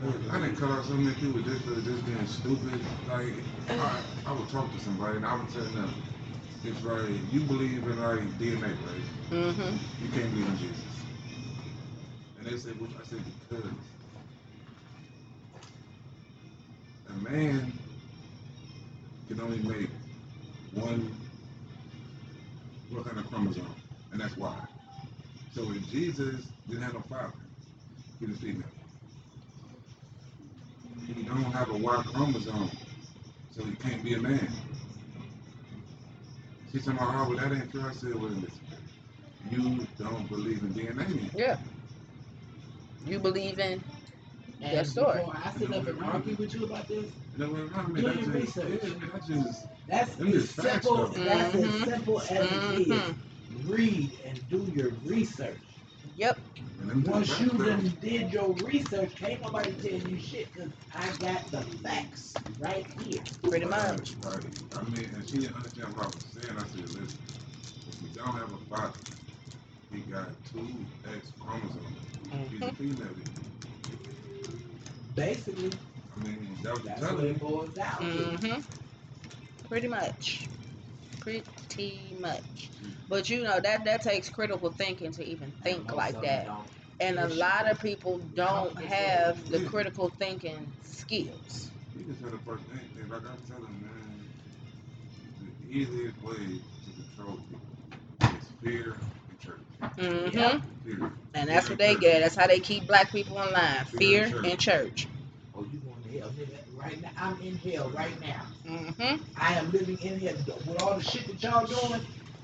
I didn't cut out so many people just for just being stupid. Like, I would talk to somebody and I would tell them, it's like, you believe in like DNA, right? Mm-hmm. You can't believe in Jesus. And they said, well, I said, because a man can only make one kind of chromosome, and that's why. So if Jesus didn't have no father, he was female. He don't have a Y chromosome, so he can't be a man. She said, oh, well, that ain't true. I said, well, listen, you don't believe in DNA. Yeah. You believe in their story. I sit up and argue with you about this. No, I mean, do your research. That's as simple, that's as simple as it is. Read and do your research. Yep. Once you done did your research, can't nobody tell you shit, because I got the facts right here. Pretty much. Right. I mean, and she didn't understand what I was saying. I said, listen, if you don't have a father, he got two X chromosomes. He's a female. Basically. I mean, that's what it boils down to. Pretty much. Pretty much. But you know, that takes critical thinking to even think like that. And a lot of people don't have the critical thinking skills. You can tell the person anything. Like I'm telling man, the easiest way to control people is fear and church. Mm-hmm. Yeah. Fear. And that's fear what they church. Get. That's how they keep black people in line. Fear and church. Oh, you going to hell right now? I'm in hell right now. Mm-hmm. I am living in hell with all the shit that y'all doing.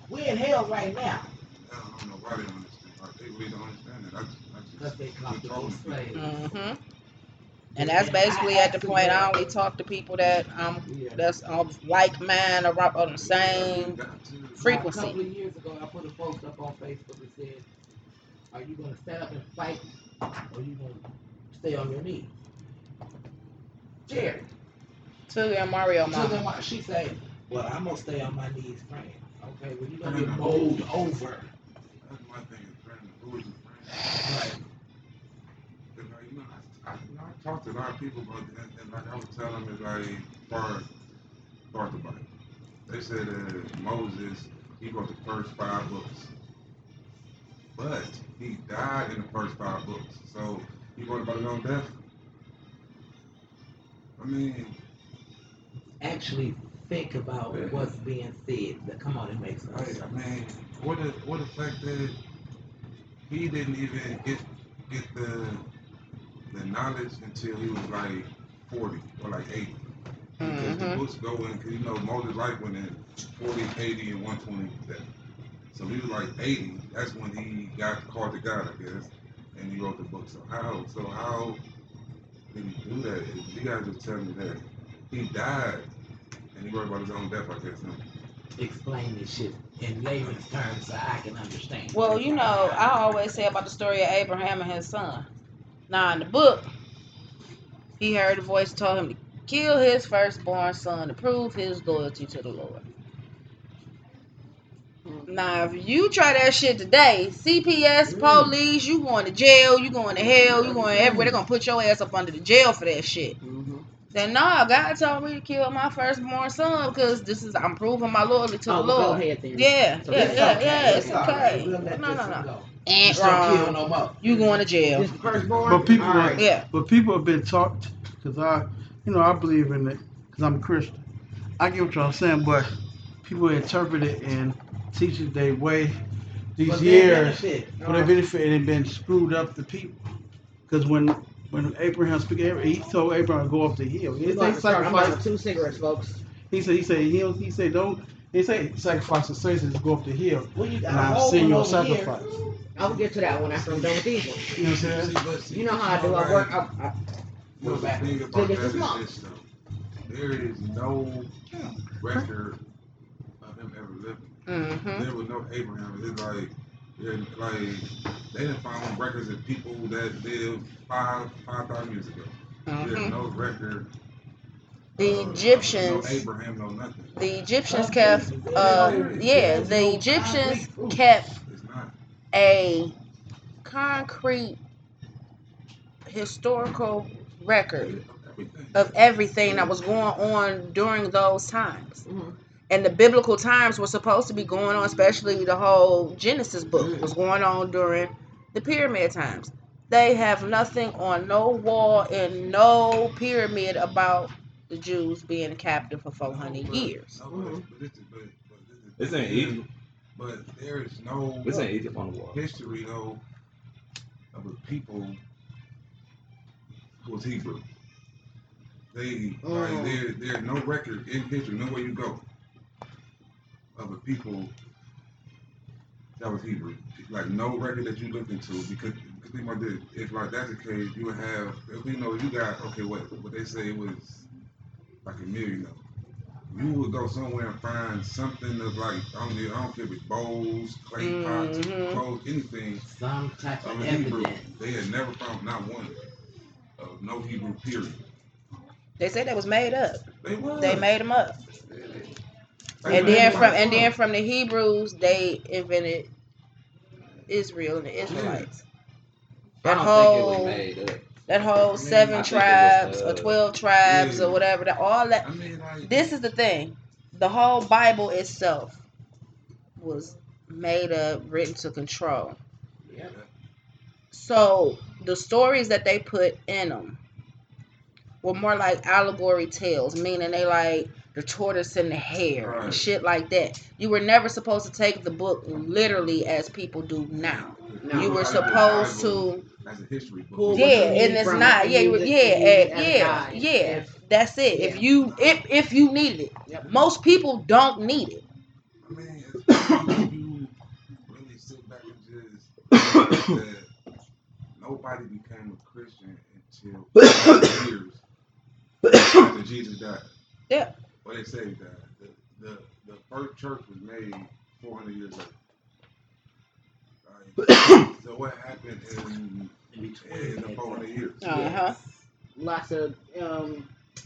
We're in hell right now. I don't know why they don't understand. They really don't understand it. Because they clocked the whole slave. Mm-hmm. And that's basically at the point I only talk to people that that's like mine or on the same frequency. A couple of years ago, I put a post up on Facebook that said, "Are you going to stand up and fight, or are you going to stay on your knees?" Jerry. Sugar and Mario mama. She said, "Well, I'm going to stay on my knees praying." Okay, well, you're going to get bowled over. That's my thing, is friend. Who is your friend? Right. Like, you know, I talked to a lot of people about that, and like I was telling them, like, part the Bible. They said that Moses, he wrote the first 5 books. But he died in the first 5 books. So he wrote about his own death. I mean, actually, think about what's being said. But come on, it makes sense. I mean, what the fact that he didn't even get the knowledge until he was like 40 or like 80. Because the books go in, because you know, Moses' life went in 40, 80, and 120. So he was like 80. That's when he got called to God, I guess, and he wrote the book. So how did he do that? You guys just tell me that he died. And he worried about his own death, I guess. Explain this shit in layman's terms so I can understand. Well, you know, I always say about the story of Abraham and his son. Now, in the book, he heard a voice told him to kill his firstborn son to prove his loyalty to the Lord. Now, if you try that shit today, CPS, police, you going to jail, you going to hell, you going everywhere. They're going to put your ass up under the jail for that shit. Then no, God told me to kill my firstborn son because I'm proving my loyalty to the Lord. Go ahead then. Yeah, it's okay. No. Ain't wrong. Kill no more. You going to jail? This firstborn. But people, but people have been taught because I believe in it because I'm a Christian. I get what y'all saying, but people interpret it and teach it their way these years for their benefit and been screwed up the people because when Abraham speaking, he told Abraham to go up the hill. He said, sacrifice 2 cigarettes, folks. He said, don't. He said, sacrifice the saints and go up the hill. Well, and I've seen your sacrifice. I will get to that one after I'm done with these ones. You know what I'm saying? You know how I do. I work. I back. There is no record of him ever living. Mm-hmm. There was no Abraham. It's like. Yeah, like they didn't find records of people that lived 5,000 years ago. There's no record. The Egyptians. No Abraham, no nothing. The Egyptians kept. The Egyptians kept a concrete historical record of everything that was going on during those times. Mm-hmm. And the biblical times were supposed to be going on, especially the whole Genesis book was going on during the pyramid times. They have nothing on no wall in no pyramid about the Jews being captive for 400 years. It's in Egypt. But there is no history, though, of a people who was Hebrew. There's no record in history, nowhere you go, of a people that was Hebrew. Like, no record that you look into, because if like that's the case, you would have, you got, what they say was like a million of them. You would go somewhere and find something of like, I don't care if it's bowls, clay pots, clothes, anything. Some type of Hebrew. Evidence. They had never found not one of no Hebrew period. They said that was made up. They made them up. And then from the Hebrews, they invented Israel and the Israelites. That whole think it was made up. That whole seven tribes or 12 tribes or whatever, that all that. This is the thing. The whole Bible itself was made up, written to control. Yeah. So the stories that they put in them were more like allegory tales, meaning they like the tortoise and the hare and shit like that. You were never supposed to take the book literally as people do now. No. You were supposed to. That's a history book. Yeah, and it's not. Yeah. That's it. Yeah. If you needed it, yep. Most people don't need it. I mean, you really sit back and just nobody became a Christian until 5 years after Jesus died. Yeah. Well, they say that the first church was made 400 years later. So what happened in the 400 years? Uh-huh. Lots of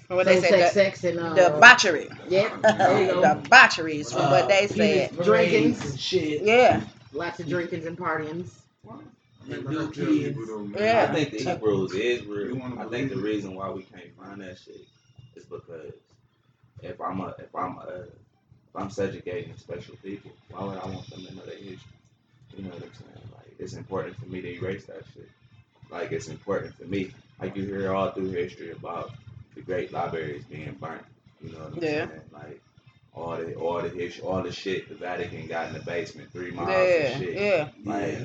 what they said, sex and debauchery. Yep. Debauchery is what they said. Drinkings and shit. Yeah. Lots of drinkings and partyings. What? I think the Hebrews is real. I think the reason why we can't find that shit is because if I'm subjugating special people, why would I want them to know their history? You know what I'm saying? Like, it's important for me to erase that shit. Like, it's important for me. Like, you hear all through history about the great libraries being burnt. You know what I'm saying? Like, all the shit the Vatican got in the basement, 3 miles of shit. Yeah. Like,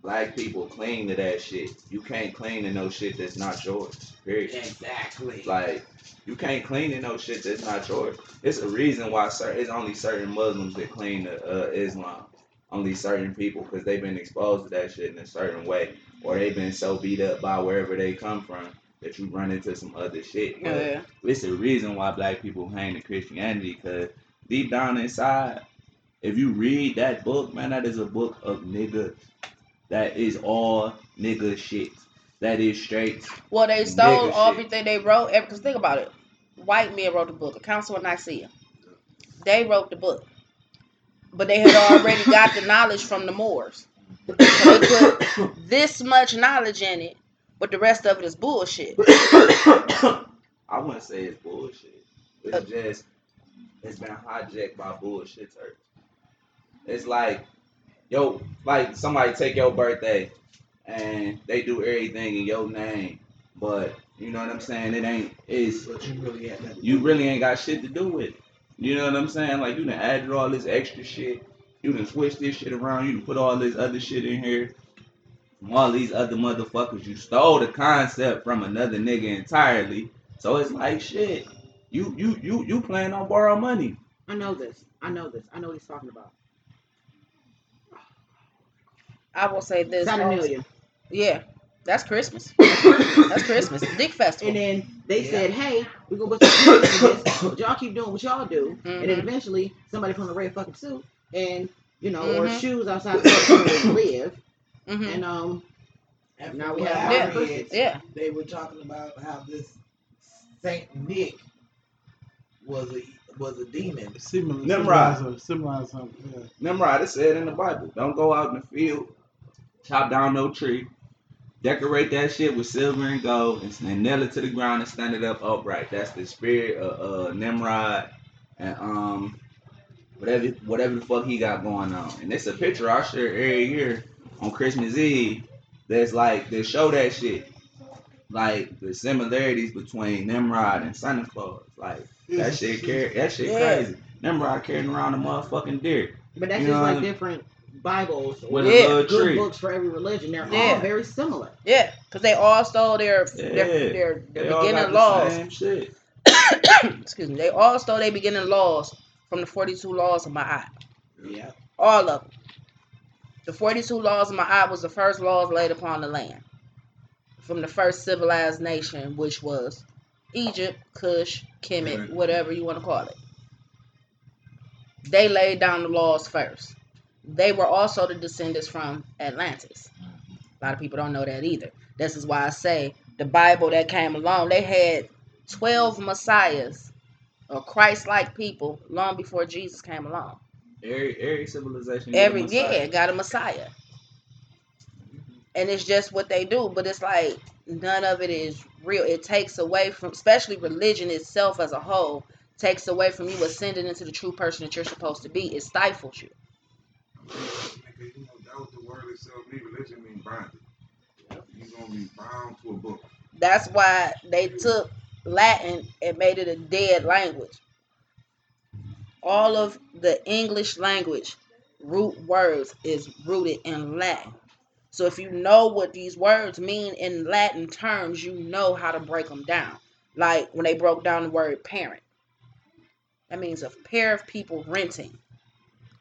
black people cling to that shit. You can't cling to no shit that's not yours. Period. Exactly. Like, you can't cling to no shit that's not yours. It's a reason why it's only certain Muslims that cling to Islam. Only certain people, because they've been exposed to that shit in a certain way, or they've been so beat up by wherever they come from that you run into some other shit. Yeah. It's the reason why black people hang to Christianity, because deep down inside, if you read that book, man, that is a book of niggas. That is all nigga shit. That is straight. Well, they stole everything they wrote. Because think about it. White men wrote the book. The Council of Nicaea. They wrote the book. But they had already got the knowledge from the Moors. So they put this much knowledge in it, but the rest of it is bullshit. I wouldn't say it's bullshit. It's just, it's been hijacked by bullshit. It's like, like somebody take your birthday and they do everything in your name, but you know what I'm saying? You really ain't got shit to do with it. You know what I'm saying? Like, you done added all this extra shit. You done switch this shit around. You done put all this other shit in here. From all these other motherfuckers. You stole the concept from another nigga entirely. So it's like, shit. You playing on borrowed money. I know this. I know what he's talking about. I will say this. About $1 million. Yeah. That's Christmas. That's Christmas. Dick festival. And then they said, hey, we're going to put some people in this. Y'all keep doing what y'all do. Mm-hmm. And then eventually, somebody from the red fucking suit and, or shoes outside the place where they live. Mm-hmm. And now we have our kids. Yeah. They were talking about how this Saint Nick was a demon. Nimrod. Yeah. Nimrod, it said in the Bible, don't go out in the field, chop down no tree. Decorate that shit with silver and gold and nail it to the ground and stand it up upright. That's the spirit of Nimrod and whatever the fuck he got going on. And it's a picture I share every year on Christmas Eve that's like, they show that shit. Like the similarities between Nimrod and Santa Claus. Like that shit crazy. Nimrod carrying around a motherfucking deer. But that's just like different Bibles with a little tree. Books for every religion. They're all very similar. Yeah, because they all stole their beginning laws. Same shit. Excuse me. They all stole their beginning laws from the 42 laws of Ma'at. Yeah. All of them. The 42 laws of Ma'at was the first laws laid upon the land from the first civilized nation, which was Egypt, Kush, Kemet, whatever you want to call it. They laid down the laws first. They were also the descendants from Atlantis. A lot of people don't know that either. This is why I say the Bible that came along, they had 12 messiahs or Christ-like people long before Jesus came along. Every civilization got a messiah. And it's just what they do, but it's like none of it is real. It takes away from, especially religion itself as a whole, takes away from you ascending into the true person that you're supposed to be. It stifles you. Nigga, you know, that was the word itself. Religion means bondage. Yep. You're going to be bound to a book. That's why they took Latin and made it a dead language. All of the English language root words is rooted in Latin. So if you know what these words mean in Latin terms, you know how to break them down. Like when they broke down the word parent. That means a pair of people renting.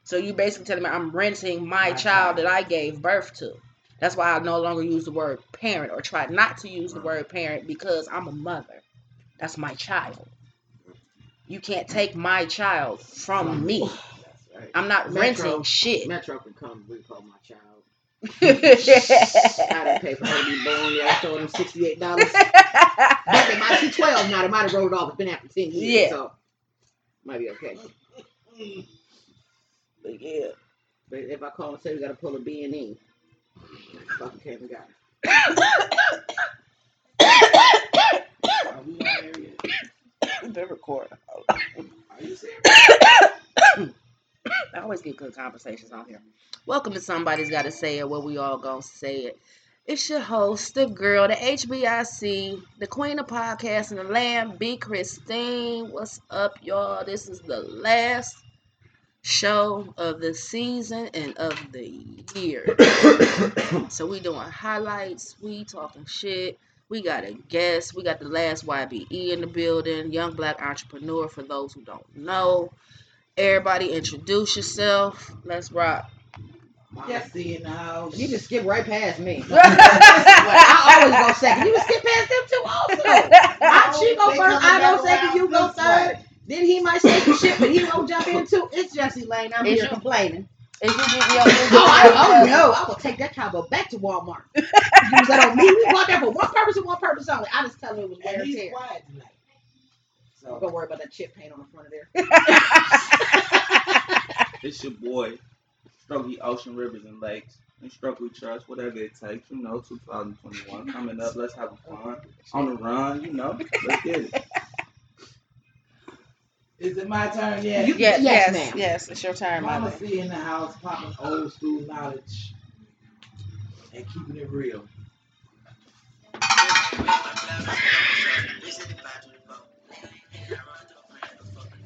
So you basically telling me I'm renting my child that I gave birth to. That's why I no longer use the word parent or try not to use the word parent because I'm a mother. That's my child. You can't take my child from me. Right. I'm not renting shit. Metro can come recall my child. I didn't pay for her to be born. Yeah, I sold him $68. Back in my 2012 now, they might have rolled off. It's been after 10 years, so might be okay. But yeah, but if I call and say we gotta pull a B and E, fucking came and got it. Are we not there yet? We've been recording. Are you serious? I always get good conversations on here. Welcome to Somebody's Gotta Say It, where we all gonna say it. It's your host, the girl, the HBIC, the queen of podcasts and the lamb, B. Christine. What's up, y'all? This is the last show of the season and of the year. So we doing highlights. We talking shit. We got a guest. We got the last YBE in the building, young black entrepreneur for those who don't know. Everybody introduce yourself. Let's rock. Jesse in the house. You just skip right past me. I always go second. You just skip past them too also. She go first, I go second, you go third. Then he might say some shit, but he won't jump in too. It's Jesse Lane. I'm here complaining. No, I will take that combo back to Walmart. You was like, oh, we bought that for one purpose and one purpose only. I just tell him it was wear and tear. So don't worry about that chip paint on the front of there. It's your boy, Struggle Ocean, Rivers and Lakes, and Struggle Church, whatever it takes. 2021 coming up. Let's have fun on the run. Let's get it. Is it my turn yet? Yes, ma'am. Yes, it's your turn. Mama C in the house, popping old school knowledge and keeping it real.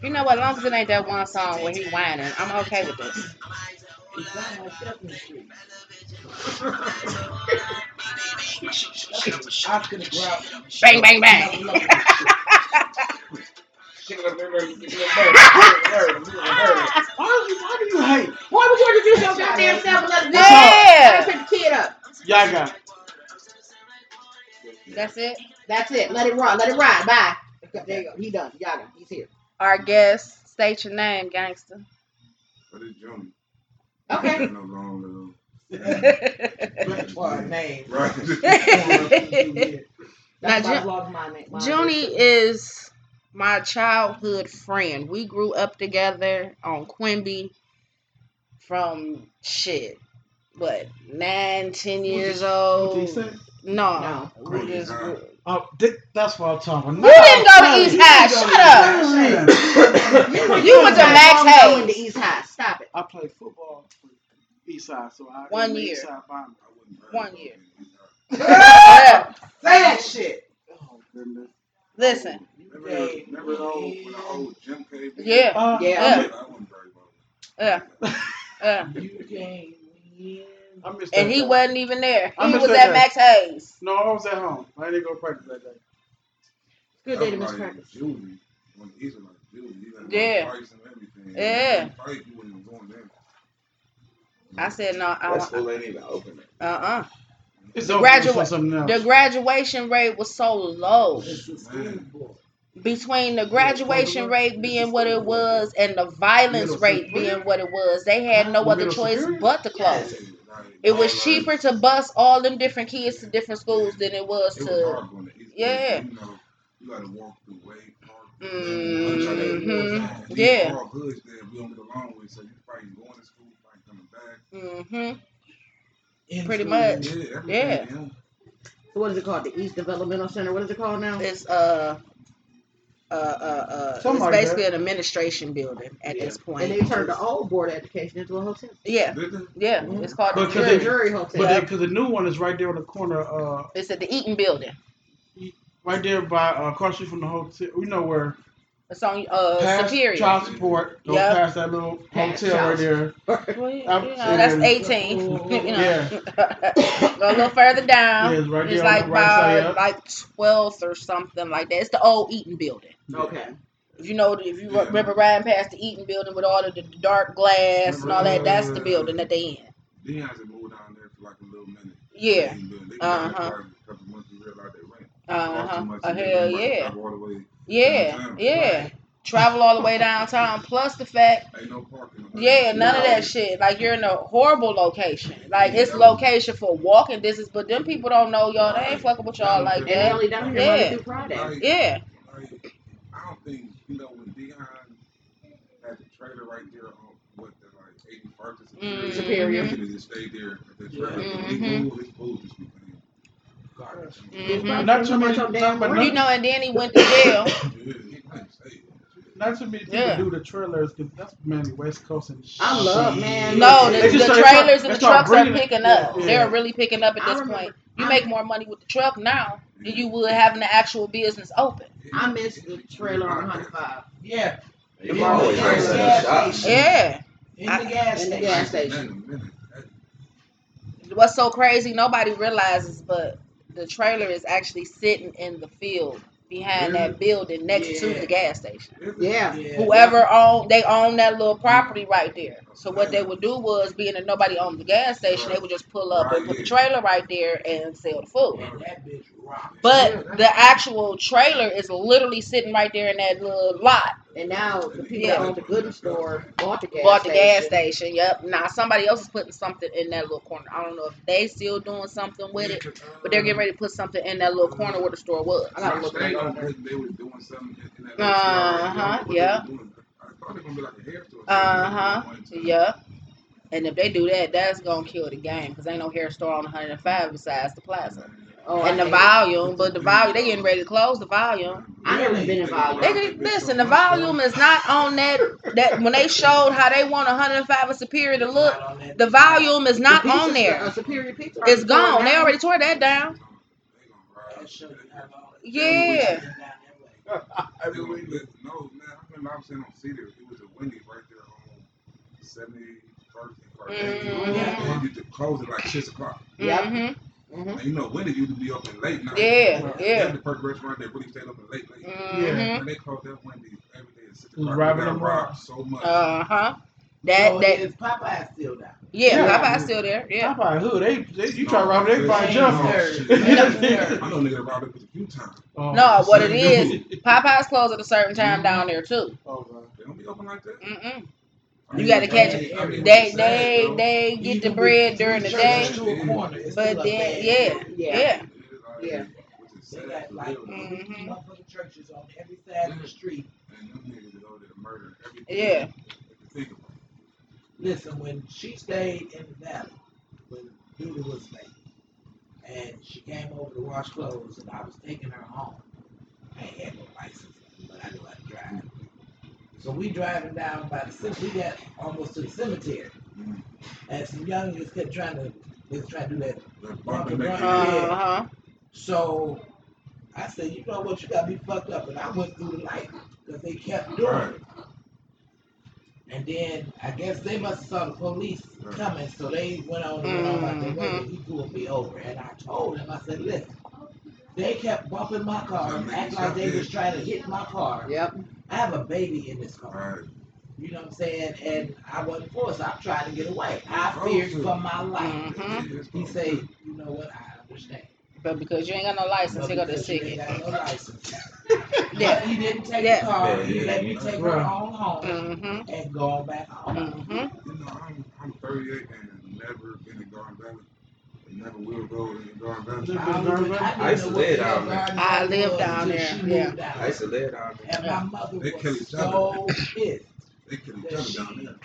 You know what? As long as it ain't that one song where he whining, I'm okay with this. Bang, bang, bang. Why do you hate? Why would you introduce your goddamn self and let us pick the kid up? Y'all got it. That's it. Let it run. Let it ride. Bye. There you go. He done. Y'all got it. He's here. Our guest, state your name, gangster. What is Junie? Okay. No long little name. Right. That's why I love my name. Junie is my childhood friend. We grew up together on Quimby from 9, 10 years old. No. That's what I'm talking about. You didn't go to East High. Shut up. You went to Max High. I went to East High. Stop it. I played football East High, so I 1 year. East High 1 year. Yeah. Say that shit. Oh, goodness. Listen. Remember when our old gym came in? Yeah. Yeah. I went very well. Yeah. You came in. And he wasn't even there. He was at Max Hayes. No, I was at home. I didn't go practice that day. Good day to miss practice. Junie, when these are like Junie, yeah, price and everything. Yeah. You wouldn't even going there. I said no. That school ain't even open. It's open for something else. The graduation rate was so low. Between the graduation rate being what it was and the violence rate being what it was, they had no other choice but to close. It was cheaper to bus all them different kids to different schools than it was to. Yeah. You gotta walk through way park. Yeah. All hoods there. We don't get along with, so you probably going to school, probably coming back. Pretty much. Yeah. So what is it called? The East Developmental Center. What is it called now? It's it's basically an administration building at this point. And they turned the old board of education into a hotel. Yeah. Yeah. Mm-hmm. It's called the Jury Hotel. But because the new one is right there on the corner. It's at the Eaton Building. Right there by across from the hotel. We know where. It's on Superior. Child support. Go past that little hotel right there. Well, that's 18. Go a little further down. Yeah, it's right there. It's like by like 12th or something like that. It's the old Eaton Building. Yeah. Okay. If you remember riding past the Eaton Building with all of the dark glass and all that, that's the building that they in. They hasn't moved down there for like a little minute. Yeah. Hell yeah. Yeah. Travel all the way downtown, plus the fact ain't no parking. Yeah, none of that shit. Like, you're in a horrible location. Like, it's location for walking distance, but them people don't know y'all. They ain't fucking with y'all like that. And they only down here Monday through Friday. I don't think, when Deion had the trailer right there on, like, 81st and Superior. They just stayed there at the trailer. They moved his food just because. Not too much. And then he went to jail. Not too many people do the trailers because that's mainly West Coast and shit. I love, man. No, the trailers and the trucks are picking up. Yeah. They're really picking up at this point. You make more money with the truck now than you would having the actual business open. I miss the trailer on 105. Yeah. Yeah. In the gas station. What's so crazy, nobody realizes, but the trailer is actually sitting in the field behind that building next to the gas station. Whoever owned that little property right there. So what they would do was, being that nobody owned the gas station, they would just pull up and put the trailer right there and sell the food. But the actual trailer is literally sitting right there in that little lot. And now the people that own the goods store bought the gas station. Yep. Now somebody else is putting something in that little corner. I don't know if they still doing something with it, but they're getting ready to put something in that little corner where the store was. I gotta look at it. They were doing something in that little store. Yeah. I thought it was gonna be like a hair store. Yeah. And if they do that, that's gonna kill the game because ain't no hair store on 105 besides the plaza. Oh, and the volume, they getting ready to close the volume. I haven't been in volume. Listen, the volume is not on that when they showed how they want 105 and Superior to look, the volume is not on there. Superior pizza. It's gone. They already tore that down. Yeah. I'm saying on Cedar, it was a Wendy's right there on 71st and Friday. They used to close it like 6 o'clock. Yeah. Mm-hmm. And Wendy's used to be open late night. Yeah. That's the first restaurant that really stayed open late. Mm-hmm. Yeah. And they called that Wendy's every day at 6 o'clock. Robbed so much. That is Popeye still there. Yeah, Popeye still there. Yeah. Popeye who? You try to rob them, they find jump there. I know nigga robbed it a few times. What it is, Popeye's closed at a certain time down there too. Oh, they don't be open like that. Mm-mm. You got to catch it. They get the bread during the day, but then yeah. They got like motherfucking churches on every side of the street. And them niggas that go there murder everything. Yeah. Listen, when she stayed in the valley, when Judy was late, and she came over to wash clothes, and I was taking her home. I ain't had no license, but I knew how to drive. So we driving down by the cemetery. We got almost to the cemetery, and some youngins kept trying to do that bumping around. Uh-huh. So I said, you know what, you got to be fucked up, and I went through the light because they kept doing it. And then I guess they must have saw the police coming, so they went on and on about their way, and he pulled me over. And I told him, I said, listen, they kept bumping my car and acting like they was trying to hit my car. Yep. I have a baby in this car. Right. You know what I'm saying? And I wasn't forced. I tried to get away. I feared for my life. Mm-hmm. He said, you know what, I understand. But because you ain't got no license, he got a ticket. You ain't got no license. But he didn't take the car. He let me take her on home and go back home. Mm-hmm. You know, I'm 38 and never been to Garden Valley. Never will go in Garden Valley. I used to live down there. I lived down there. Yeah. I used to live down there. And my mother was so pissed. They kill each other down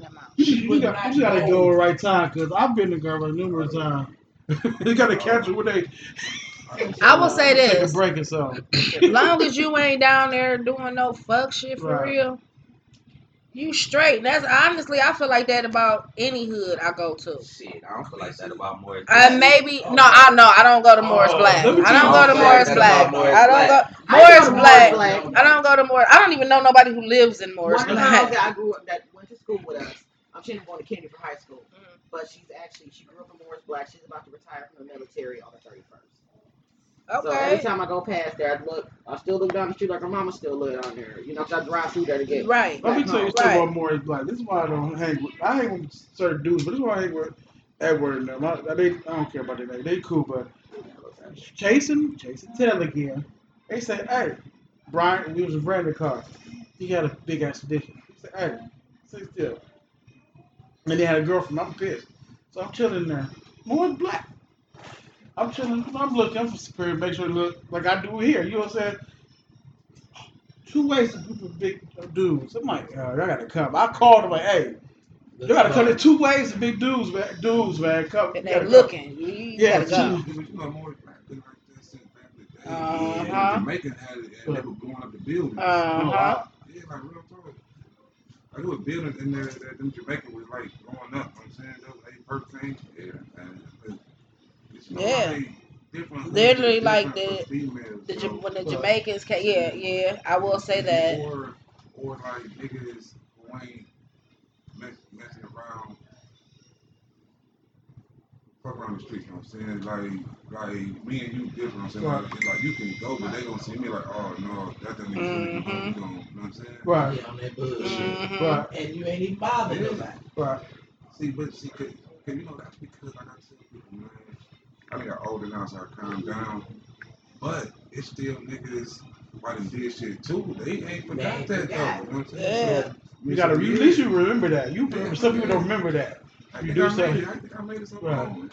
there. You got to go at the right time, because I've been to Garden Valley numerous times. You gotta catch it when they. I will say this. Take a break or something. As long as you ain't down there doing no fuck shit for real, you straight. And that's honestly, I feel like that about any hood I go to. Shit, I don't feel like that about Moors. I don't go to Moors Black. I don't go to Moors Black. I don't even know nobody who lives in Moors Black. I grew up that went to school with us. She didn't go to Kennedy for high school, but she grew up in Moors Black. She's about to retire from the military on the 31st. Okay. So every time I go past there, I still look down the street like her mama still lived on there. You know, because I drive through there to get Let me tell you something about Moors Black. This is why I hang with certain dudes, but this is why I hang with Edward and them. I don't care about their name. They cool, but Jason Taylor again. They say, hey, Brian, we was a Brandy car. He had a big expedition. He said, hey, sit still. And they had a girlfriend. I'm pissed. So I'm chilling there. Moors Black. I'm chilling. I'm looking. I'm from Superior. Make sure it look like I do here. You know what I'm saying? Two ways of group of big dudes. I'm like, oh, y'all got to come. I called him like, hey, you got to come. There's two ways of big dudes, man. Come. And they're looking. You got to go. You know, Moors Black. They like that same family. Yeah, Jamaican had it. And they were blowing up the building. Yeah, like real talk. I knew a building in there that them Jamaican was like growing up. You know what I'm saying? Those 8 perks. Yeah. Literally like when the Jamaicans came. Yeah. I will say that. Or like niggas who ain't messing around. Fuck around the street. You know what I'm saying? Like me and you different. You know what I'm saying? Like you can go, but they gonna see me like, oh no, that doesn't even go. You know what I'm saying? Right. Yeah, on that bullshit. And you ain't even bothered nobody. Right. See, cause you know that's because like I said, people, man, I got older now, so I calmed down. But it's still niggas why they did shit too. They ain't forgot that though. You know what I'm saying? Yeah. So, you gotta at least you remember that. You remember. Some people don't remember that. I think I made it something wrong.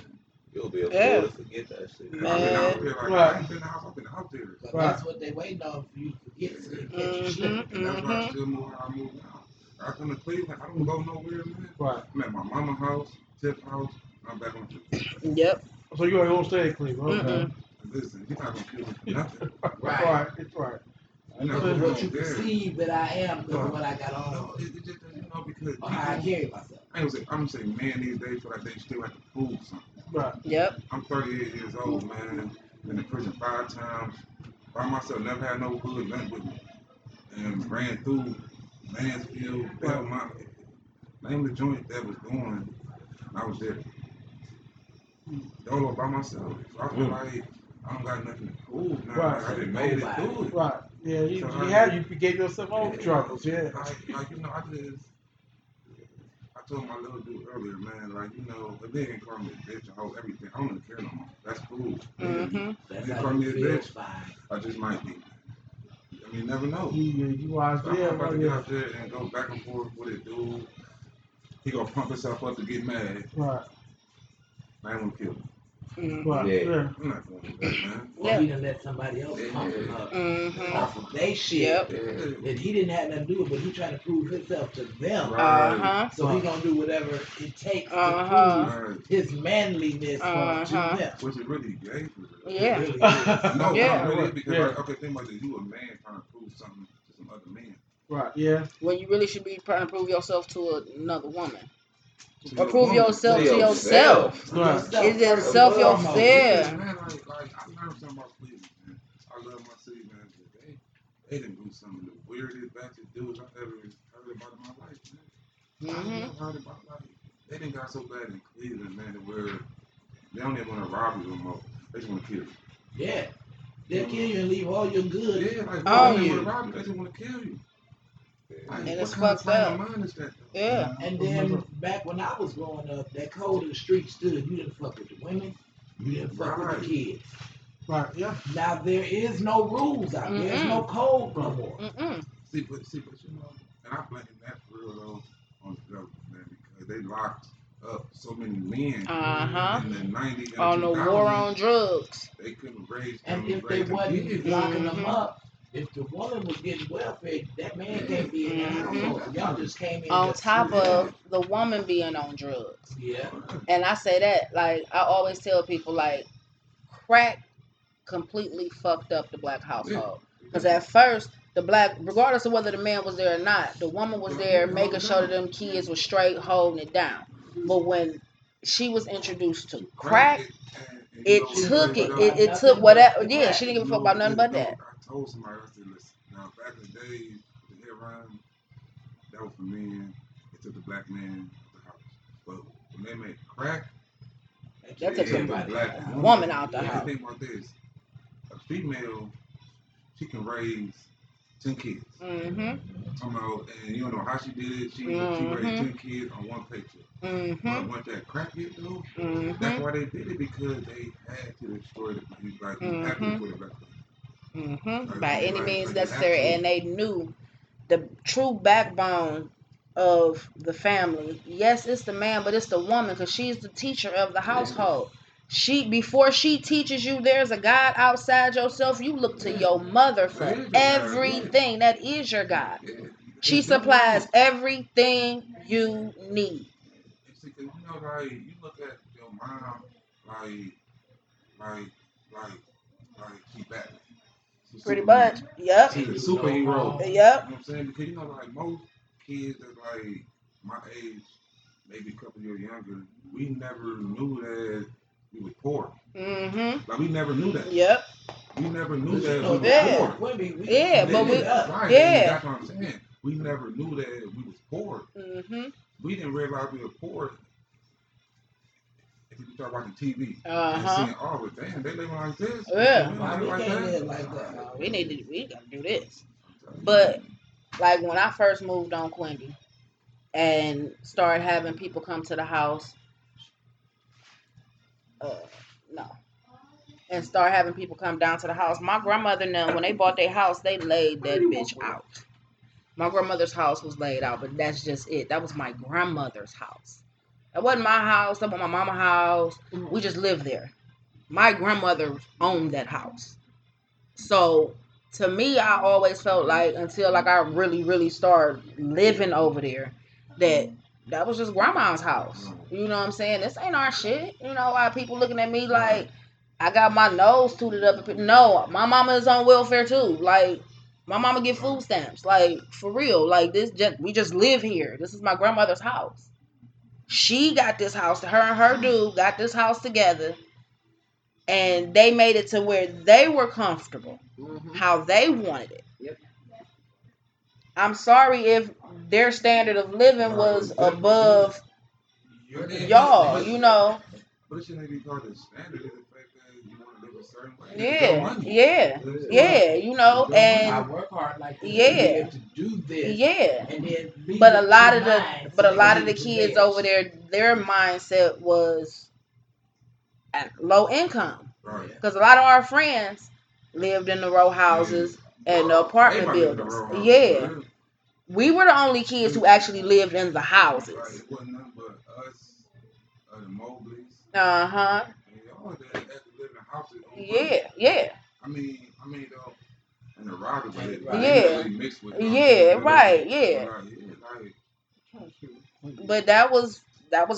You'll be able to forget that shit. Man. I mean, I was up in the house there. But that's what they waiting on for you to forget. So catch your shit. And that's why I still move. I move now. I come to Cleveland. I don't go nowhere, man. Right. I'm at my mama's house, Tiff's house. I'm back on Cleveland. Yep. So you ain't gonna stay in Cleveland. Okay. Listen, you're not gonna kill me for nothing. Right. It's right. I know what you perceive that I am because of what I got on. No, it's just that, you know, because I carry myself. I'm say, man, these days feel like they still have to prove something. Right. Yep. I'm 38 years old, man. Been in prison 5 times by myself. Never had no hood, nothing with me. And ran through Mansfield, name the joint that was going. I was there. Dolo by myself. So I feel like I don't got nothing to prove now. Right. I didn't made it through it. Right. Yeah. You gave yourself old troubles. Yeah. I told my little dude earlier, man, like, you know, if they didn't call me a bitch, I hold everything. I don't care no more. That's cool. If they call me a bitch, I just might be. I mean, you never know. You wise, so I'm about to get out there and go back and forth with it, dude. He gonna pump himself up to get mad. Right. I ain't gonna kill him. Mm-hmm. Yeah. I'm not going to do that, man. Well, he done let somebody else pump him up off of their shit. Yep. And he didn't have nothing to do it, but he trying to prove himself to them. Uh-huh. So he going to do whatever it takes to prove his manliness to them. Which is really gay for them. Yeah. It really is. No, not really. Because, like, okay, think about this. You a man trying to prove something to some other man. Right, yeah. Well, you really should be trying to prove yourself to another woman. Or prove yourself to yourself. It's yourself, yourself. Man, like, I learned something about Cleveland, man. I love my city, man. They didn't do some of the weirdest batshit dudes I've ever heard about in my life, man. Mm-hmm. I never heard about life. They didn't got so bad in Cleveland, man, where they don't even want to rob you no more. They just want to kill you. Yeah. They'll kill you and leave all your goods. Yeah, like, they don't want to rob you. They just want to kill you. Like, and it's fucked up. Yeah. And then back when I was growing up, that code in the street stood. You didn't fuck with the women. You didn't fuck with the kids. Right. Yeah. Now there is no rules out there. There's no code no more. See, but you know, and I blame that for real though on the government, man, because they locked up so many men in the 90s. On the war on drugs. They couldn't raise. And if they wasn't locking them up. If the woman was getting welfare, that man can't be in that household. Y'all just came in. On top of the woman being on drugs. Yeah. And I say that, like, I always tell people, like, crack completely fucked up the black household. Because at first, the black, regardless of whether the man was there or not, the woman was there making sure that them kids were straight, holding it down. But when she was introduced to crack, it took whatever. Yeah, she didn't give a fuck about nothing but that. I told somebody, I said, listen, now back in the days, the hair rhyme, that was for men. It took the black man to the house. But when they made crack, that took the black woman out the house. Think about this. A female, she can raise 10 kids. And you don't know how she did it. She raised 10 kids on one paycheck. But once that crack hit, though, that's why they did it, because they had to destroy the black people. Happy for the black people. By any means necessary, and they knew the true backbone of the family. Yes, it's the man, but it's the woman, because she's the teacher of the household. She, before she teaches you there's a God outside yourself, you look to your mother for everything. That is your God. She supplies everything you need. You know, like, you look at your mom like she battling. Pretty much. Yep. She's a superhero. Yep. You know what I'm saying? Because, you know, like, most kids that, like, my age, maybe a couple years younger, we never knew that we were poor. Like, we never knew that. Yep. We never knew that we were poor. Yeah, but we... Right. Yeah. That's what I'm saying. We never knew that we was poor. We didn't realize we were poor if you start watching TV and seeing, oh, well, damn, they living like this. Yeah, we can't live like that. We gotta do this. But like when I first moved on Quindy and started having people come to the house, and start having people come down to the house. My grandmother now, when they bought their house, they laid that bitch out. My grandmother's house was laid out, but that's just it. That was my grandmother's house. It wasn't my house. That wasn't my mama's house. We just lived there. My grandmother owned that house. So, to me, I always felt like, until like I really, really started living over there, that was just grandma's house. You know what I'm saying? This ain't our shit. You know why people looking at me like I got my nose tooted up? No, my mama is on welfare too. Like, my mama get food stamps. Like, for real. Like, we just live here. This is my grandmother's house. She got this house, her and her dude got this house together, and they made it to where they were comfortable, how they wanted it. Yep. I'm sorry if their standard of living was above y'all, you know. But it shouldn't be called a standard. It's the fact that you want to live a certain way. Yeah, you know, and I work hard like this. Yeah, to do this. Yeah, and then a lot of the kids over there, their mindset was at low income, because a lot of our friends lived in the row houses and the apartment buildings. We were the only kids who actually lived in the houses. It wasn't nothing but us, the Mobleys. all that had to live in houses. I mean, though, and the rockers, mixed with. But that was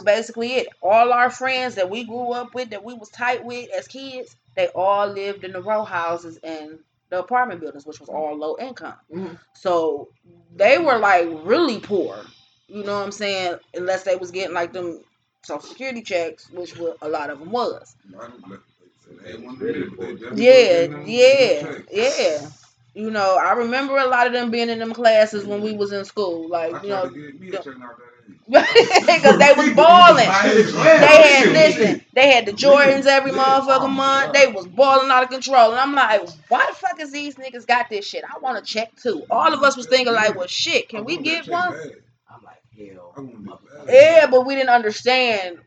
basically it. All our friends that we grew up with, that we was tight with as kids, they all lived in the row houses and the apartment buildings, which was all low income. Mm-hmm. So they were like really poor, you know what I'm saying? Unless they was getting like them Social Security checks, which were, a lot of them was. Yeah. You know, I remember a lot of them being in them classes when we was in school. Like, you know, because they was balling. They had the Jordans every motherfucking month. They was balling out of control. And I'm like, why the fuck is these niggas got this shit? I want to check too. All of us was thinking like, well, shit, can we get one? I'm like, hell. Yeah, but we didn't understand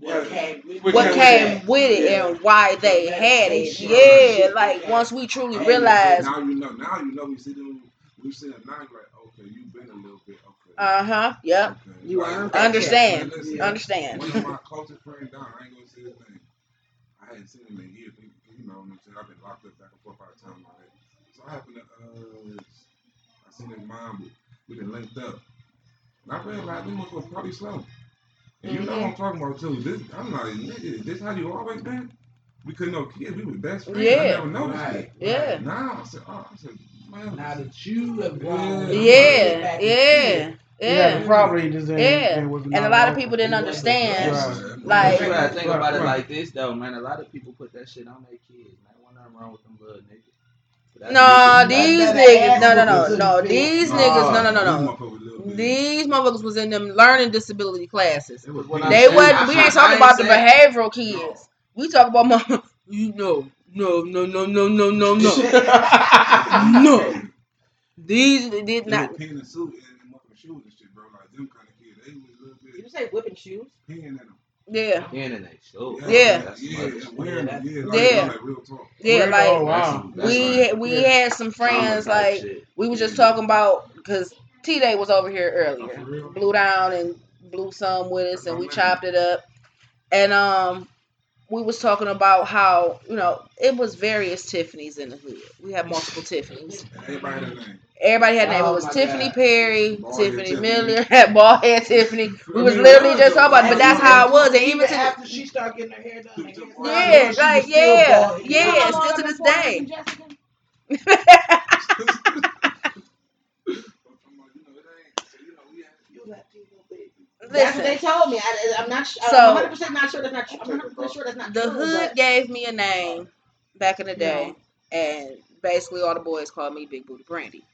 what came with it and why they had it. Yeah, like once we truly realized. Now you know, we see them now, like, okay, you've been a little bit, okay. Uh-huh, yep. Okay. You understand. Yeah. Understand. One of my closest friends, Don, I ain't going to say his name. I hadn't seen him in years. You know what I'm saying? I've been locked up back and forth by the time like that. So I happened to, I seen his mom, we done linked up. And I realized them motherfuckers probably slow. And you know what I'm talking about too. I'm like, nigga, is this how you always been? We couldn't know kids. We were best friends. Yeah. I never noticed it. Yeah. Now I said, man. Now that you have grown. Yeah. Probably just and a lot of people didn't understand. Right. Like, I think about it like this though, man. A lot of people put that shit on their kids. Man, ain't nothing wrong with them little niggas. No, these niggas. These motherfuckers was in them learning disability classes. We ain't talking about the behavioral kids. We talk about mama. No. These did not. Pin and suit and motherfucking shoes and shit, bro. Like them kind of kids. They was a little bit. You say whipping shoes? Pin in them. Yeah. We had some friends like we were just talking about because T Day was over here earlier, blew down and blew some with us, and we chopped it up, and we was talking about how you know it was various Tiffany's in the hood. We had multiple Tiffany's. Everybody had a name. It was Tiffany God. Perry, ball Tiffany Miller, bald head Tiffany. We was literally just talking about it, but that's how it was. And even after she started getting her hair done. Still to this day. That's what they told me. I'm 100% not sure that's not true. The hood gave me a name back in the day, and basically all the boys called me Big Booty Brandy.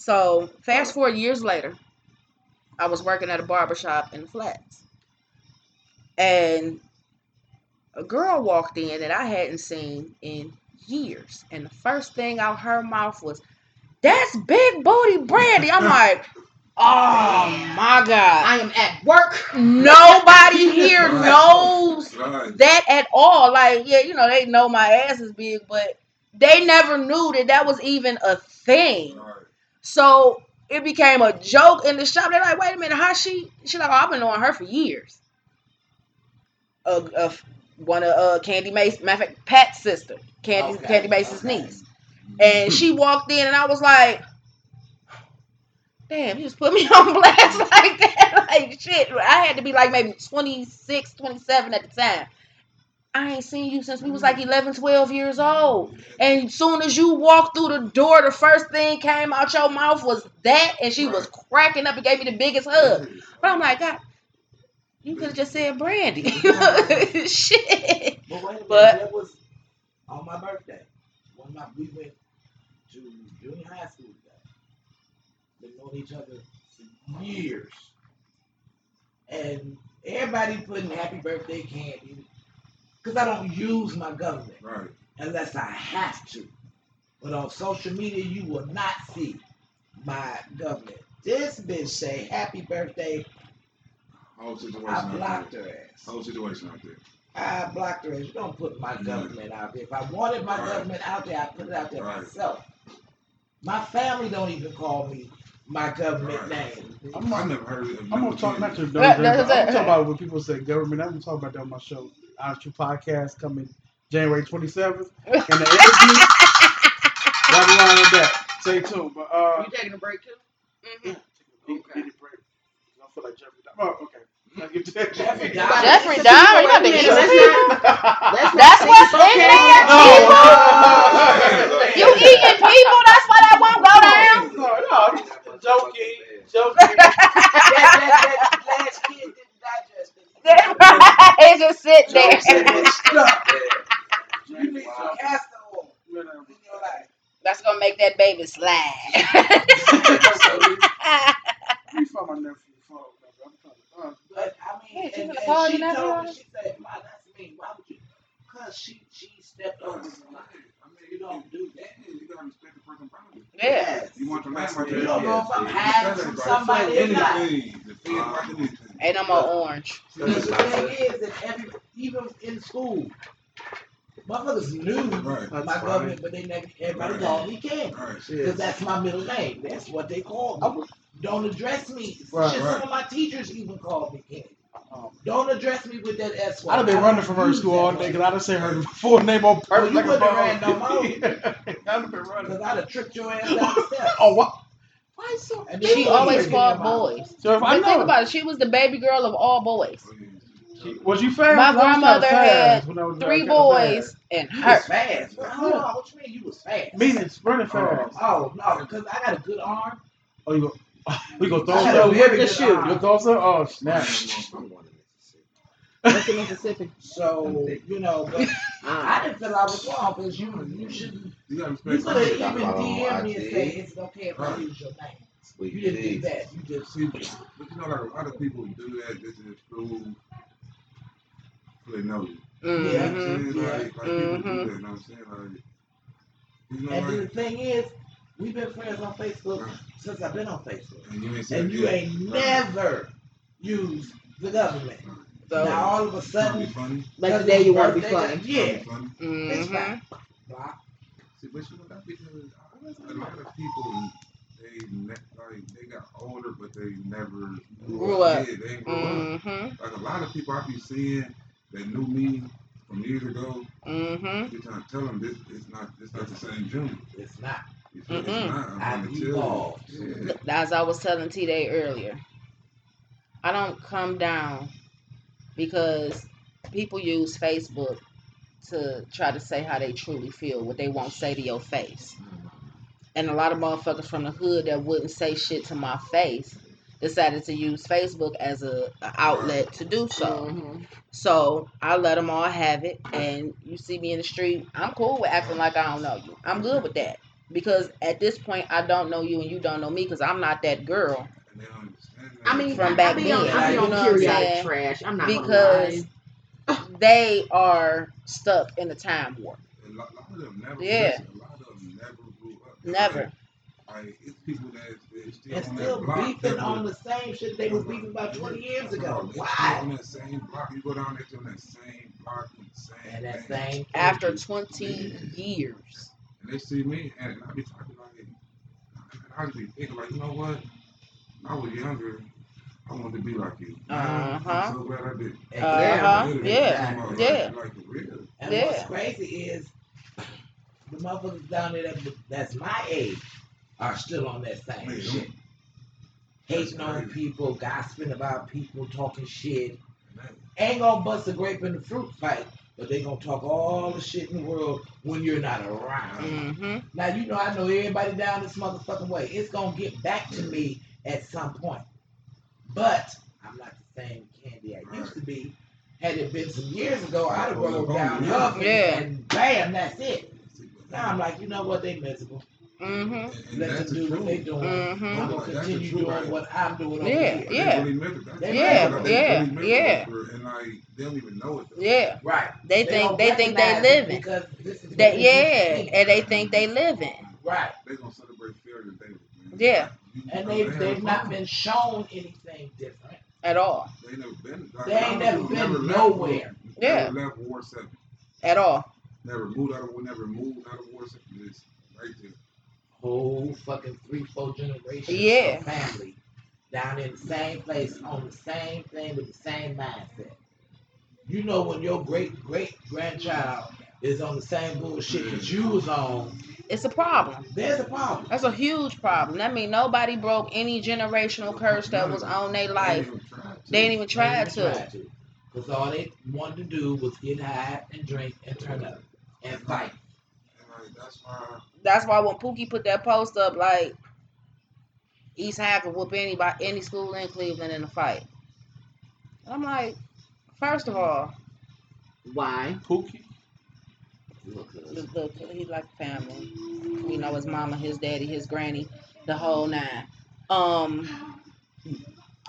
So fast forward years later, I was working at a barbershop in the flats, and a girl walked in that I hadn't seen in years, and the first thing out her mouth was, "That's Big Booty Brandy." I'm like, oh my God! I am at work. Nobody here knows that at all. Like, yeah, you know, they know my ass is big, but they never knew that was even a thing. So it became a joke in the shop. They're like, "Wait a minute, how she?" She's like, "Oh, I've been knowing her for years." One of Candy Mace, matter of fact, Pat's sister, Candy Mace's niece, and she walked in, and I was like, damn, you just put me on blast like that. Like, shit. I had to be like maybe 26, 27 at the time. I ain't seen you since we was like 11, 12 years old. And soon as you walked through the door, the first thing came out your mouth was that. And she was cracking up and gave me the biggest hug. But I'm like, God, you could have just said Brandy. Shit. But wait a minute, that was on my birthday. We went to junior high school. They've known each other for years. And everybody putting happy birthday candy. Because I don't use my government. Right. Unless I have to. But on social media, you will not see my government. This bitch say happy birthday. Whole situation I blocked her ass. Whole situation out there. I blocked her ass. You don't put my government out there. If I wanted my government out there, I put it out there myself. My family don't even call me my government name. I've never heard of it. I'm going to talk not your government. No, I'm talking about when people say government. I'm going to talk about that on my show, Honest True Podcast, coming January 27th. And the interview. Right around that. Stay tuned. But, you taking a break, too? Mm-hmm. Yeah. Okay. I feel like Jeffrey Dahmer. Oh, okay. Jeffrey Dahmer? You got to get him. That's what's in there, people. You eating people? That's why that won't go down? No. I'm just joking. That last kid didn't digest it. It's just sitting there. You need some castor oil in your life. That's gonna make that baby slide. We found my nephew. But I mean, and she told me, she said, "Why? That's me. Why would you?" Because she stepped over the line. I mean, you don't do that. You gotta respect the person in front of you. Yes. You want the last one. You don't know if I'm having from somebody or not. Ain't no more orange. The thing is that even in school. Motherfuckers knew my government, but they never, everybody called me Ken. Because that's my middle name. That's what they call me. Don't address me. Some of my teachers even called me Ken. Don't address me with that S word. I'd have been running from her school all day because I'd have said her full name on purpose. Well, you wouldn't have ran no more. I'd have been running. Because I'd have tripped your ass down the steps. Oh, what? Why so? And she always fought boys. So if I think about it, she was the baby girl of all boys. Was you fast? My grandmother had three boys and her. Fast. Hold on, what you mean you was fast? Meaning running fast. Oh no, because I got a good arm. Oh, you go. We go throw some. Whip the shit. You throw some. Oh snap! That's in Mississippi. So you know, but I didn't feel I was wrong because you shouldn't. You could have even DM me and say it's okay if I use your name. You didn't do that. You just. But you know, like a lot of people do that. This is true. They know you. Mm-hmm. Yeah. Like people do that, you know what I'm saying? Like, you know, and the thing is, we've been friends on Facebook since I've been on Facebook. And you ain't never used the government. So now all of a sudden, like today you want to be funny. Yeah. It's fine. See, but you know, that because a lot of people, they got older, but they never grew up. Yeah, they grew up. Like a lot of people I be seeing, that knew me from years ago. Mm-hmm. You're trying to tell them it's not the same Junie. It's not. It's not. As I was telling T Day earlier, I don't come down because people use Facebook to try to say how they truly feel, what they won't say to your face. And a lot of motherfuckers from the hood that wouldn't say shit to my face decided to use Facebook as an outlet to do so. Mm-hmm. So I let them all have it, and you see me in the street, I'm cool with acting like I don't know you. I'm good with that because at this point, I don't know you and you don't know me because I'm not that girl. I mean, from back then, you know what I'm saying? Trash. I'm not because they are stuck in the time warp. A lot of them never. Yeah. A lot of them never grew up. Never. Like, it's people that still beefing on the same shit they was beefing about 20 years ago. Why? On that same block, you go down there on that same block, same. After 20 years. And they see me, and I be talking like, I just be thinking like, you know what? When I was younger, I wanted to be like you. I'm so glad I did. And what's crazy is the motherfuckers down there that's my age are still on that same shit. Hating on people, gossiping about people, talking shit. Ain't gonna bust a grape in the fruit fight, but they gonna talk all the shit in the world when you're not around. Mm-hmm. Now, you know, I know everybody down this motherfucking way. It's gonna get back to me at some point. But I'm not the same Candy I used to be. Had it been some years ago, I'd have rolled down and bam, that's it. Now I'm like, you know what? They miserable. Mm-hmm. Let them do what they doing. Mm-hmm. I'm gonna continue doing what I'm doing over here. Yeah. And like they don't even know it. Yeah. Right. They think they living. Because this is and they think they living. Right. They gonna celebrate failure daily. Yeah. And they've not been shown anything different at all. They never been. They ain't never been nowhere. Yeah. Never left War 7. At all. Never moved out of War 7. Right there. whole fucking 3-4 generations of family down in the same place on the same thing with the same mindset. You know when your great-great-grandchild is on the same bullshit that you was on, it's a problem. There's a problem. That's a huge problem. I mean, nobody broke any generational curse that was on their life. They didn't even try to. Because all they wanted to do was get high and drink and turn up and fight. That's why when Pookie put that post up, like, East High could whoop anybody, any school in Cleveland in a fight. And I'm like, first of all, why? Pookie? Look, he's like family. We know his mama, his daddy, his granny, the whole nine.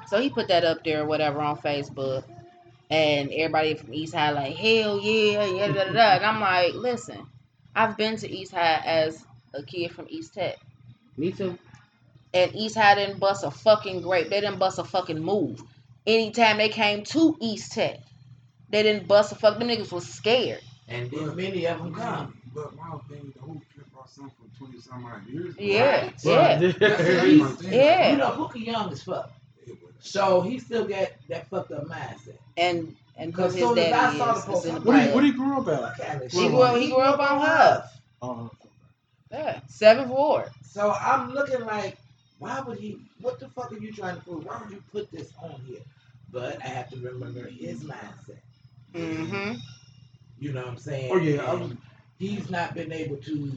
So he put that up there or whatever on Facebook. And everybody from East High like, hell yeah, yeah, da, da, da. And I'm like, listen, I've been to East High as a kid from East Tech. Me too. And East High didn't bust a fucking grape. They didn't bust a fucking move. Anytime they came to East Tech, they didn't bust a fuck. The niggas was scared. And then many of them come. But my thing, the whole trip brought something from 20-some odd years ago. Yeah, right. Yeah. That's yeah. You know, Pookie young as fuck. So he still got that fucked up mindset. And because his daddy is in the Bible. What did he grow up at? He grew up on Huff. Oh, yeah, 7th Ward. So I'm looking like, why would he? What the fuck are you trying to prove? Why would you put this on here? But I have to remember his mindset. Mm-hmm. You know what I'm saying? Oh yeah. He's not been able to.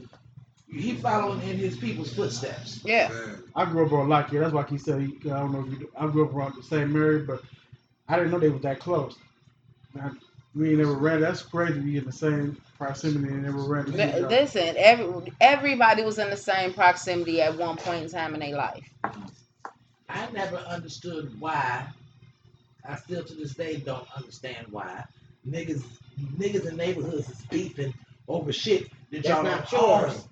He following in his people's footsteps. Yeah. I grew up on Lockyer. That's why he said I don't know if you do. I grew up around the St. Mary, but I didn't know they were that close. We ain't never ran. That's crazy. We in the same proximity and never ran. Listen, everybody was in the same proximity at one point in time in their life. I never understood why. I still to this day don't understand why niggas in neighborhoods is beefing over shit that y'all not yours.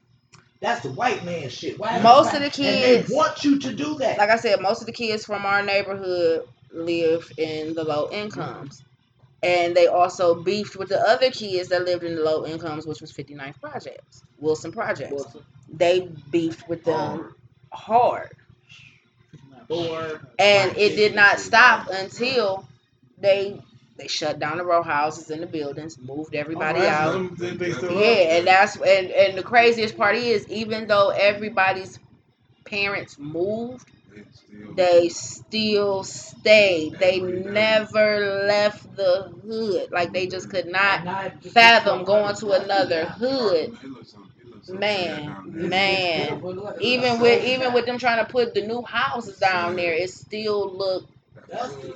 That's the white man shit. Why most of the kids, and they want you to do that. Like I said, most of the kids from our neighborhood live in the low incomes. And they also beefed with the other kids that lived in the low incomes, which was 59th Projects, Wilson Projects. Wilson. They beefed with them hard. And it did not stop until they shut down the row houses and the buildings, moved everybody out. And the craziest part is, even though everybody's parents moved, they still stayed. They never left the hood. Like, they just could not fathom going to another hood. Man. Even with them trying to put the new houses down there, it still looked dusty.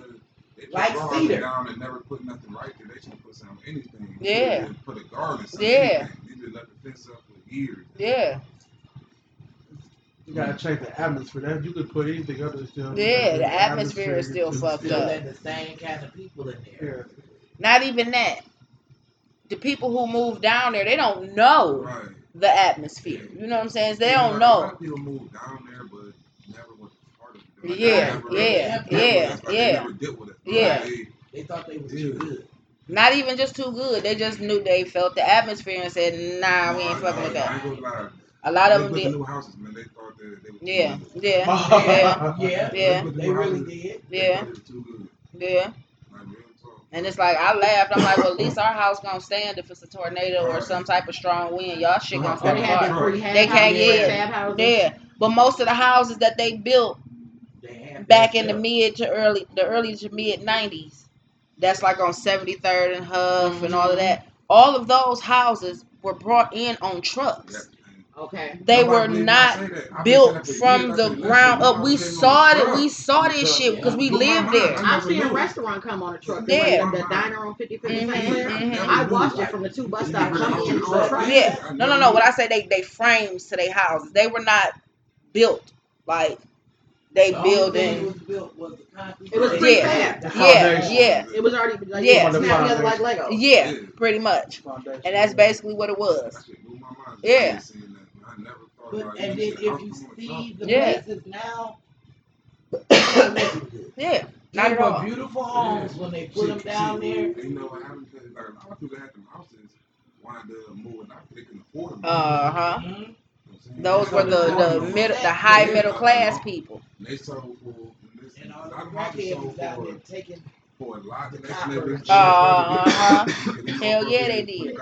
Like cedar. Down and never put nothing right there. They shouldn't put something, anything. Yeah. They didn't put a garden. Yeah. They just let the fence up for years. Yeah. You gotta check the atmosphere. That you could put anything up there still. Yeah, the atmosphere is still fucked up. Letting the same kind of people in there. Yeah. Not even that. The people who move down there, they don't know the atmosphere. You know what I'm saying? They don't know. A lot of people move down there, but never went part of it. Like, yeah. They never dealt with it. Yeah. They thought they was too good. Not even just too good. They just knew, they felt the atmosphere and said, nah, we ain't fucking with that. A lot of them did. New houses, man. They thought they were They really did. Yeah. Yeah. And it's like, I laughed. I'm like, well, at least our house gonna stand if it's a tornado or some type of strong wind. Y'all shit gonna fall apart. They can't. But most of the houses that they built back in the early to mid 90s, that's like on 73rd and Huff and all of that. All of those houses were brought in on trucks. Okay. They were not built from the ground up. We saw it. We saw this shit because we lived there. I've seen a restaurant come on a truck. Yeah. The diner on 55th and St. I watched it from the 2 bus stops coming in the truck. Yeah. No. When I say they frames to their houses, they were not built like they building. It was prefab. Yeah. It was already like Lego. Yeah, pretty much. And that's basically what it was. Yeah. But, and then if you see the places now, not at all. Beautiful homes when they put them down there. They know what happened because like, a lot of people that had them houses wanted to move and they couldn't afford them. Those were the high middle class people. They sold for a lot of that. Hell yeah, they did.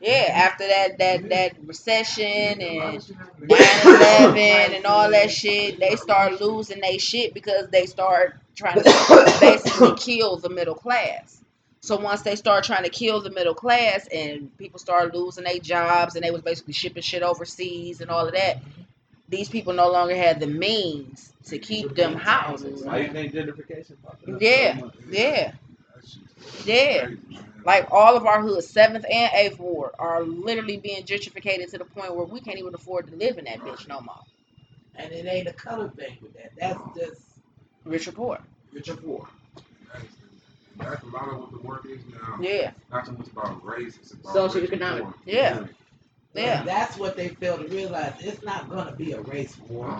Yeah, after that recession and 9/11 and all that shit, they start losing their shit because they start trying to basically kill the middle class. So once they start trying to kill the middle class and people start losing their jobs and they was basically shipping shit overseas and all of that, these people no longer had the means to keep them houses. Yeah. Like all of our hoods, 7th and 8th Ward, are literally being gentrificated to the point where we can't even afford to live in that bitch no more. And it ain't a color thing with that. That's just rich or poor. That's a lot of what the work is now. Yeah. Not so much about race, it's about socioeconomic. Yeah. Yeah. That's what they fail to realize. It's not going to be a race war.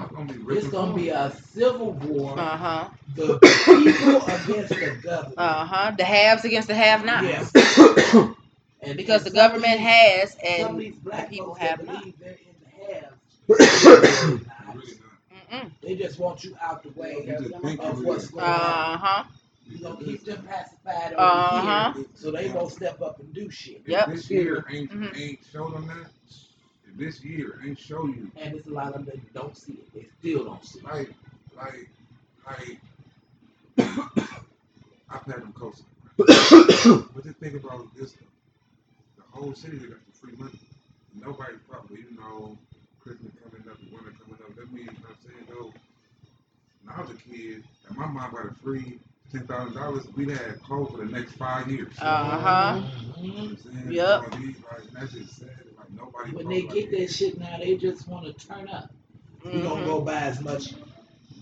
It's going to be a civil war. Uh-huh. The people against the government. Uh-huh. The haves against the have-nots. Yes. And because the government has and the people have not. They're in the haves. They just want you out the way of what's going on. Uh-huh. You know, keep them pacified over here, so they won't step up and do shit. Yep. If this year ain't show them that, if this year ain't show you, and it's a lot of them that don't see it, they still don't see it. Like, I've had them coasting. But just think about this: the whole city got the free money. Nobody probably, Christmas coming up, the winter coming up. That means I'm saying though. When I was a kid, and my mom got a free $10,000, we'd have cold for the next 5 years. Yep. That's just sad. Like nobody. When they get that shit now, they just want to turn up. We gonna go buy as much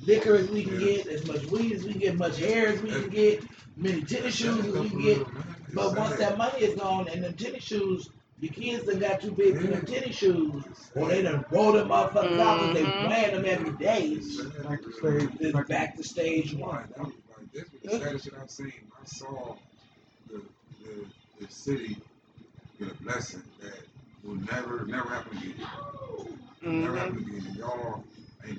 liquor as we can get, as much weed as we can get, much hair as we can get, many tennis shoes as we can get. But once that money is gone and the tennis shoes, the kids done got too big for them tennis shoes, or they done rolled them motherfuckers out because they planned them every day. It's back to stage one. This was the saddest shit I've seen. I saw the city get a blessing that will never happen again. Never happen again. Y'all ain't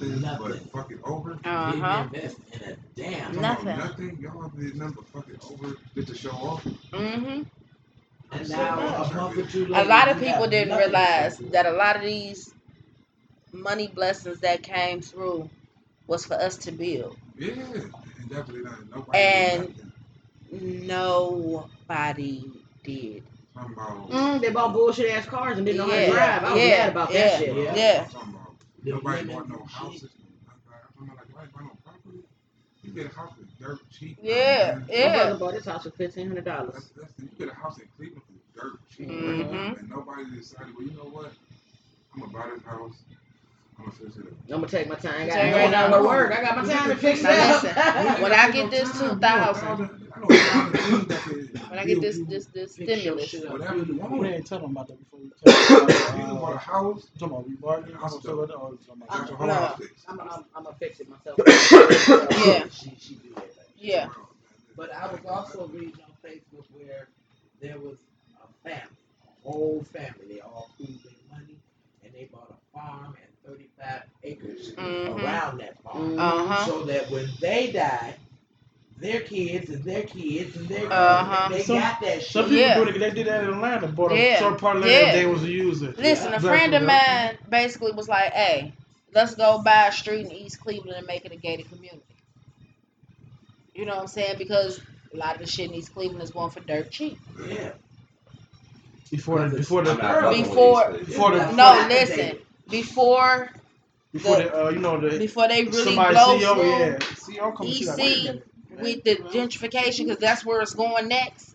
do nothing. But fuck it over. Invest in a damn nothing. Y'all did nothing but fuck it over just to show off. And now a lot of people didn't realize that a lot of these money blessings that came through was for us to build. Yeah. Definitely not. Nobody did. They bought bullshit ass cars and didn't know how to drive. I was mad about that shit. Nobody bought no houses. I'm like, why buy no property? You get a house for dirt cheap. My brother bought his house for $1,500. You get a house in Cleveland for dirt cheap. Right? And nobody decided, well, you know what? I'm gonna buy this house. I'm gonna take my time. I got going down to work. I got my time to fix that. When I get this 2,000, when I get this stimulus, whatever you want. We ain't telling about that before. You want a house? Come on, we bargain. I'm gonna fix it myself. She do that. Yeah. But I was also reading on Facebook where there was a family, a whole family. They all threw their money and they bought a farm and 35 acres around that farm, so that when they die, their kids and their kids and their kids, they got that shit. Some people do that. They did that in Atlanta, bought a short part of land that they was using. Listen, a friend of mine basically was like, "Hey, let's go buy a street in East Cleveland and make it a gated community." You know what I'm saying? Because a lot of the shit in East Cleveland is going for dirt cheap. Yeah. Before they really blow through EC with the gentrification, because that's where it's going next.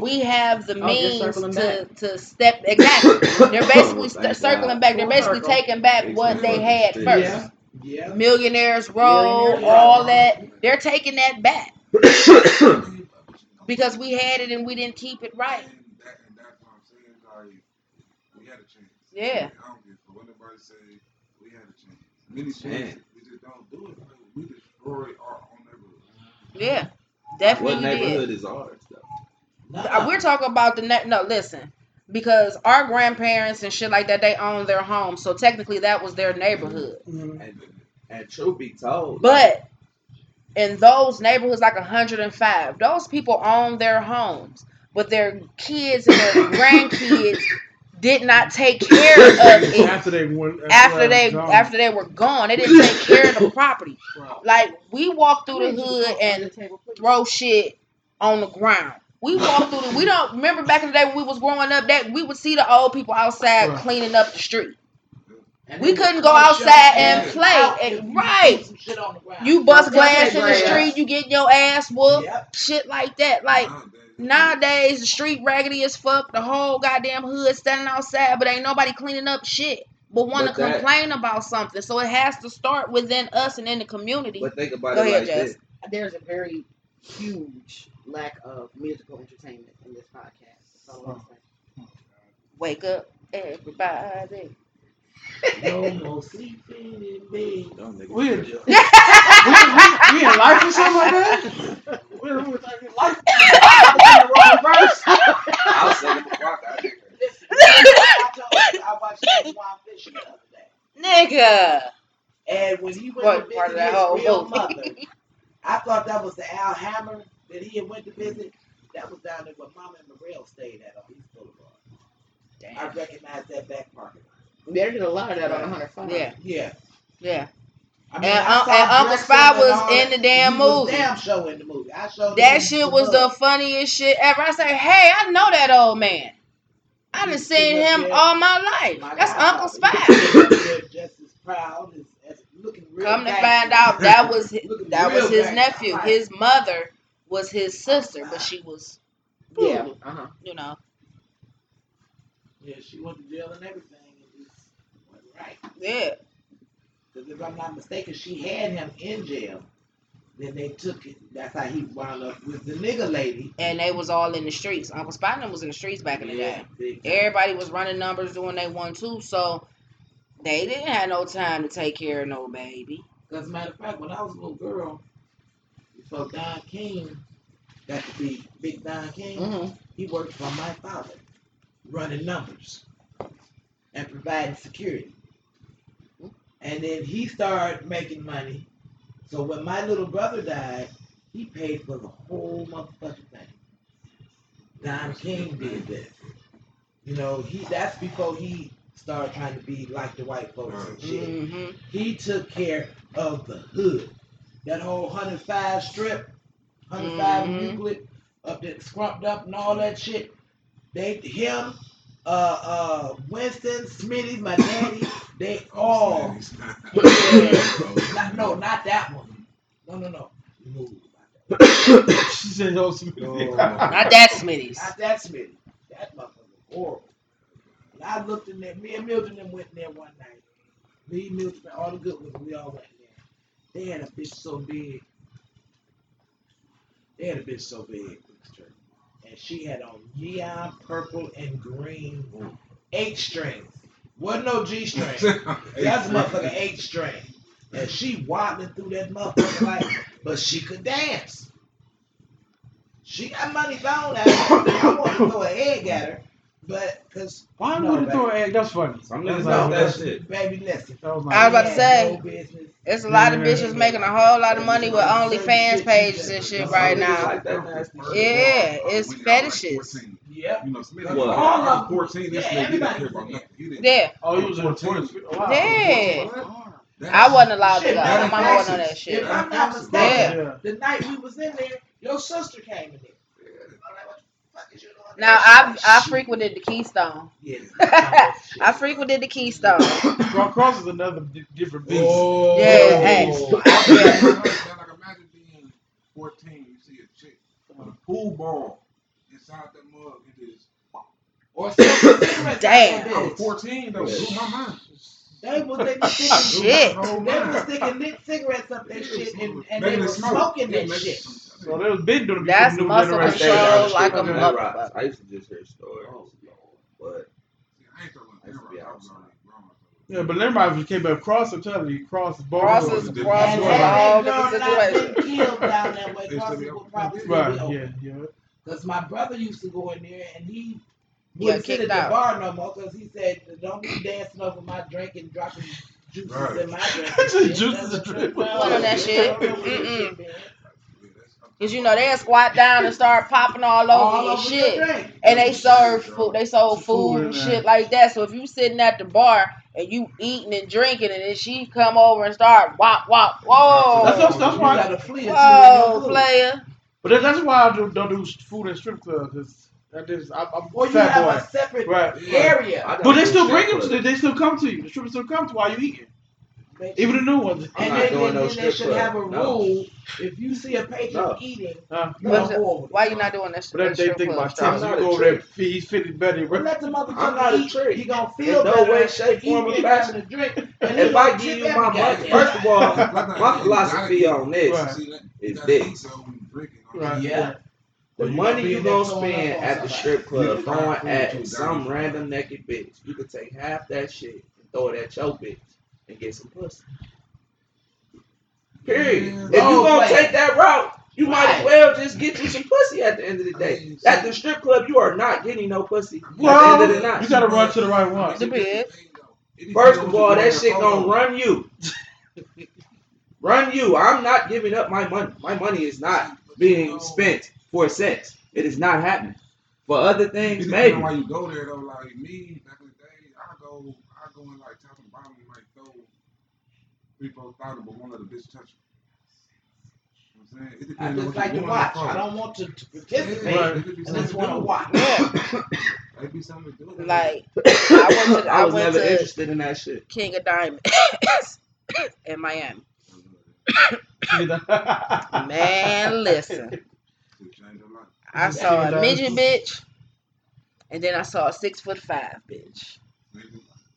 We have the means to step They're basically circling back. They're basically taking back what they had first. Yeah. Millionaires Row, all that. They're taking that back because we had it and we didn't keep it right. Yeah. I don't get for what anybody say. We had a chance. Many chances. We just don't do it. We destroy our own neighborhood. Yeah, definitely. What neighborhood is ours, though? We're talking about the listen. because our grandparents and shit like that, they own their home. So technically that was their neighborhood. Mm-hmm. And truth be told. But in those neighborhoods, like 105, those people own their homes, but their kids and their grandkids did not take care of it after they were gone. They didn't take care of the property. Like, we walk through the hood and throw shit on the ground. We walk through we don't remember back in the day when we was growing up that we would see the old people outside cleaning up the street. And we couldn't go outside and play. You bust glass in the street, you get your ass whooped, shit like that. Like, nowadays, the street raggedy as fuck. The whole goddamn hood standing outside, but ain't nobody cleaning up shit but want to complain about something. So it has to start within us and in the community. But think about it, there's a very huge lack of musical entertainment in this podcast. That's all I'm saying. Wake up, everybody. No more sleeping in bed. We in life or something like that? We're in life. I'll send it to Rock out here. I watched that Wild Fishing the other day. Nigga. And when he went to visit his real mother, I thought that was the Al Hammer that he had went to visit. That was down there where Mama and Morel stayed at on East Boulevard. Damn. I recognized that back parking lot. They did a lot of that on 105. Yeah. I mean, and Uncle Spy was in the damn movie. Damn show in the movie. I showed that shit was the funniest shit ever. I say, hey, I know that old man. I done seen him all my life. That's Uncle Spy. Just as proud as looking real. Come to find out, that was his nephew. His mother was his sister, but she was you know. Yeah, she went to jail and everything. Right. Yeah. Because if I'm not mistaken, she had him in jail. Then they took it. That's how he wound up with the nigga lady. And they was all in the streets. Uncle Spotting was in the streets back in the day. Everybody was running numbers, doing they 1-2. So they didn't have no time to take care of no baby. Because, matter of fact, when I was a little girl, before Don King got to be Big Don King, he worked for my father, running numbers and providing security. And then he started making money. So when my little brother died, he paid for the whole motherfucking thing. Don King did this. You know, that's before he started trying to be like the white folks and shit. Mm-hmm. He took care of the hood. That whole 105 strip, 105 Euclid, up there scrumped up and all that shit. Winston, Smitty, my daddy, they all. No, not that one. No. She said no Smitty. Not that Smitty. That motherfucker was horrible. And I looked in there. Me and Mildred and them went in there one night. Me, Mildred, all the good ones, we all went in there. They had a bitch so big. And she had on neon purple and green 8-strings. Wasn't no G-string. That's a motherfucking 8-string. And she waddling through that motherfucker like, but she could dance. She got money thrown at her. I want to throw an egg at her. But, because... Why would you throw an egg? That's funny. I'm not about that shit. Baby, listen. I was about to say, there's a lot of bitches making a whole lot of money with OnlyFans pages and shit right now. Like that nasty shit. Yeah, it's fetishes. Yeah. You know, Smitty was 14. This nigga didn't care about nothing. Yeah. Oh, he was 14. Yeah. I wasn't allowed to go. My mama wasn't on that shit. If I'm not mistaken, the night we was in there, your sister came in there. Now, I frequented the Keystone. Yeah. I frequented the Keystone. Cross is another different beast. Oh. Yeah, hey. Like, imagine being 14, you see a chick with a pool ball inside that mug. It is. Or damn. I was 14, though. Blew my mind. They was sticking lit cigarettes up that shit, and they were smoking that shit. So they was big doing that's muscle control like a motherfucker. I used to just hear stories, but I used to be outside. Yeah, but everybody came back across the country, across the border. Crosses, all different situations. Killed down that way. Crosses would probably be over. Because my brother used to go in there, and he wouldn't sit at the bar no more because he said, "Don't be dancing over my drink and dropping juices in my drink." Juices and drink. Well, that shit. Because, you know, they'll squat down and start popping all over and shit. And they serve food. They sold food and shit like that. So if you sitting at the bar and you eating and drinking, and then she come over and start wop. Whoa. That's why I got to flee. Whoa, player. But that's why I don't do food and strip clubs. Well, you have a separate area. But they still bring them to you. They still come to you. The strippers still come to while you eating. Even the new ones. And they should have a rule. If you see a patron eating, you don't go over. Why you not doing that strip club? But if they think my tips, you go over there, he's fitting better. But let the motherfucker eat. He gonna feel better. No way, shape, form, or fashion to drink. And if I give you my money, first of all, my philosophy on this is this. Yeah. The money you gonna spend at the strip club throwing at some random naked bitch, you could take half that shit and throw it at your bitch and get some pussy. Period. If you gonna take that route, you might as well just get you some pussy at the end of the day. At the strip club, you are not getting no pussy at the end of the night. You gotta run to the right one. First of all, that shit gonna run you. I'm not giving up my money. My money is not being spent for sex. It is not happening. For other things, maybe. Why you go there though? Like me, back in the day, I go in like top and bottom and like throw 3-4,000, but won't let a bitch touch me. You know what I'm saying? It depends. I just like to watch. I don't want to participate. I just want to watch. Yeah. It'd be something to do. Like I was never interested in that shit. King of Diamonds in Miami. Man, listen. I saw a midget bitch, and then I saw a 6'5" bitch.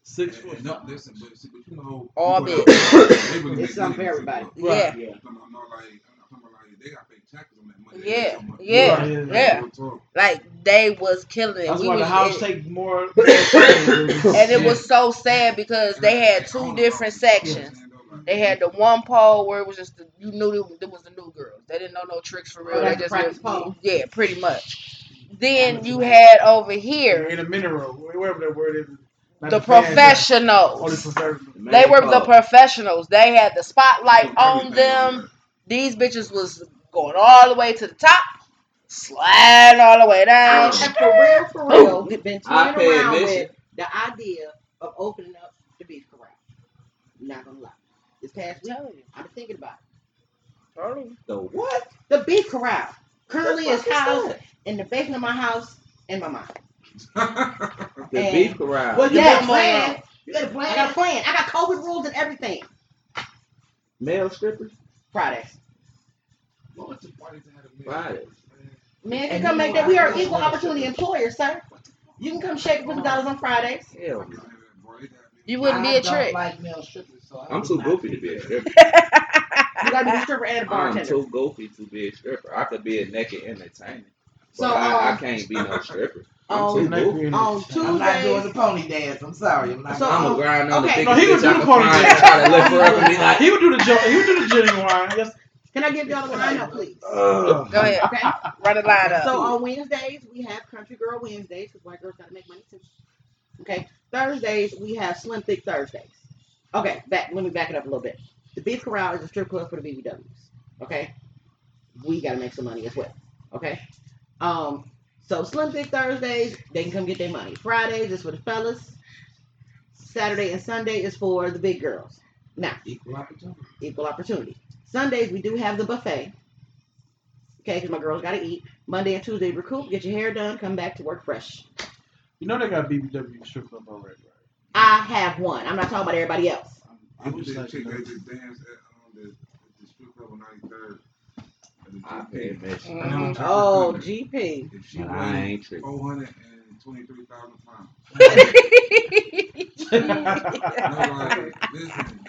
6 foot. No, listen, but you know, all bitch. It's something for everybody. Right. Yeah. They got big taxes on that money. Yeah. Like they was killing it. That's why the house take more. And it was so sad because they had two different sections. They had the one pole where it was just you knew it was the new girls. They didn't know no tricks for real. They just lived, pretty much. Then you had over here in the mineral, wherever that word is. The professionals. They were the professionals. They had the spotlight on them. These bitches was going all the way to the top, sliding all the way down. And for real, we've been turning around with the idea of opening up the beach corral. Not gonna lie. This past week, I've been thinking about it. The what? The beef corral. Currently is housed in the basement of my house and my mom. The beef corral. Well, you got a plan. I got a plan. I got COVID rules and everything. Male strippers? Fridays. Fridays. Man, you come make that. We are equal opportunity employers, sir. You can come shake $50 on Fridays. Hell no. You wouldn't be a trick. Like male strippers, so I'm too goofy to be a stripper. You gotta be a stripper and a bartender. I'm too goofy to be a stripper. I could be a naked entertainer, but I can't be no stripper. I'm too goofy. On Tuesdays, I'm not doing the pony dance. I'm sorry. I'm a grind on the biggest bitch I can find and try to lift her up and be like, he would do the genuine wine. Yes. Can I give y'all the line up, please? Go ahead. Okay. Run the line up. So on Wednesdays we have Country Girl Wednesdays because white girls gotta make money too. Okay, Thursdays, we have Slim Thick Thursdays. Okay, let me back it up a little bit. The Beef Corral is a strip club for the BBWs. Okay? We got to make some money as well. Okay? So Slim Thick Thursdays, they can come get their money. Fridays is for the fellas. Saturday and Sunday is for the big girls. Now, equal opportunity. Sundays, we do have the buffet. Okay, because my girls got to eat. Monday and Tuesday, recoup, get your hair done, come back to work fresh. You know they got BBW strip club already, right? I have one. I'm not talking about everybody else. I'm just like chick that just danced at the strip club on 93rd. Oh, GP. If she weighed 423,000 pounds. Listen,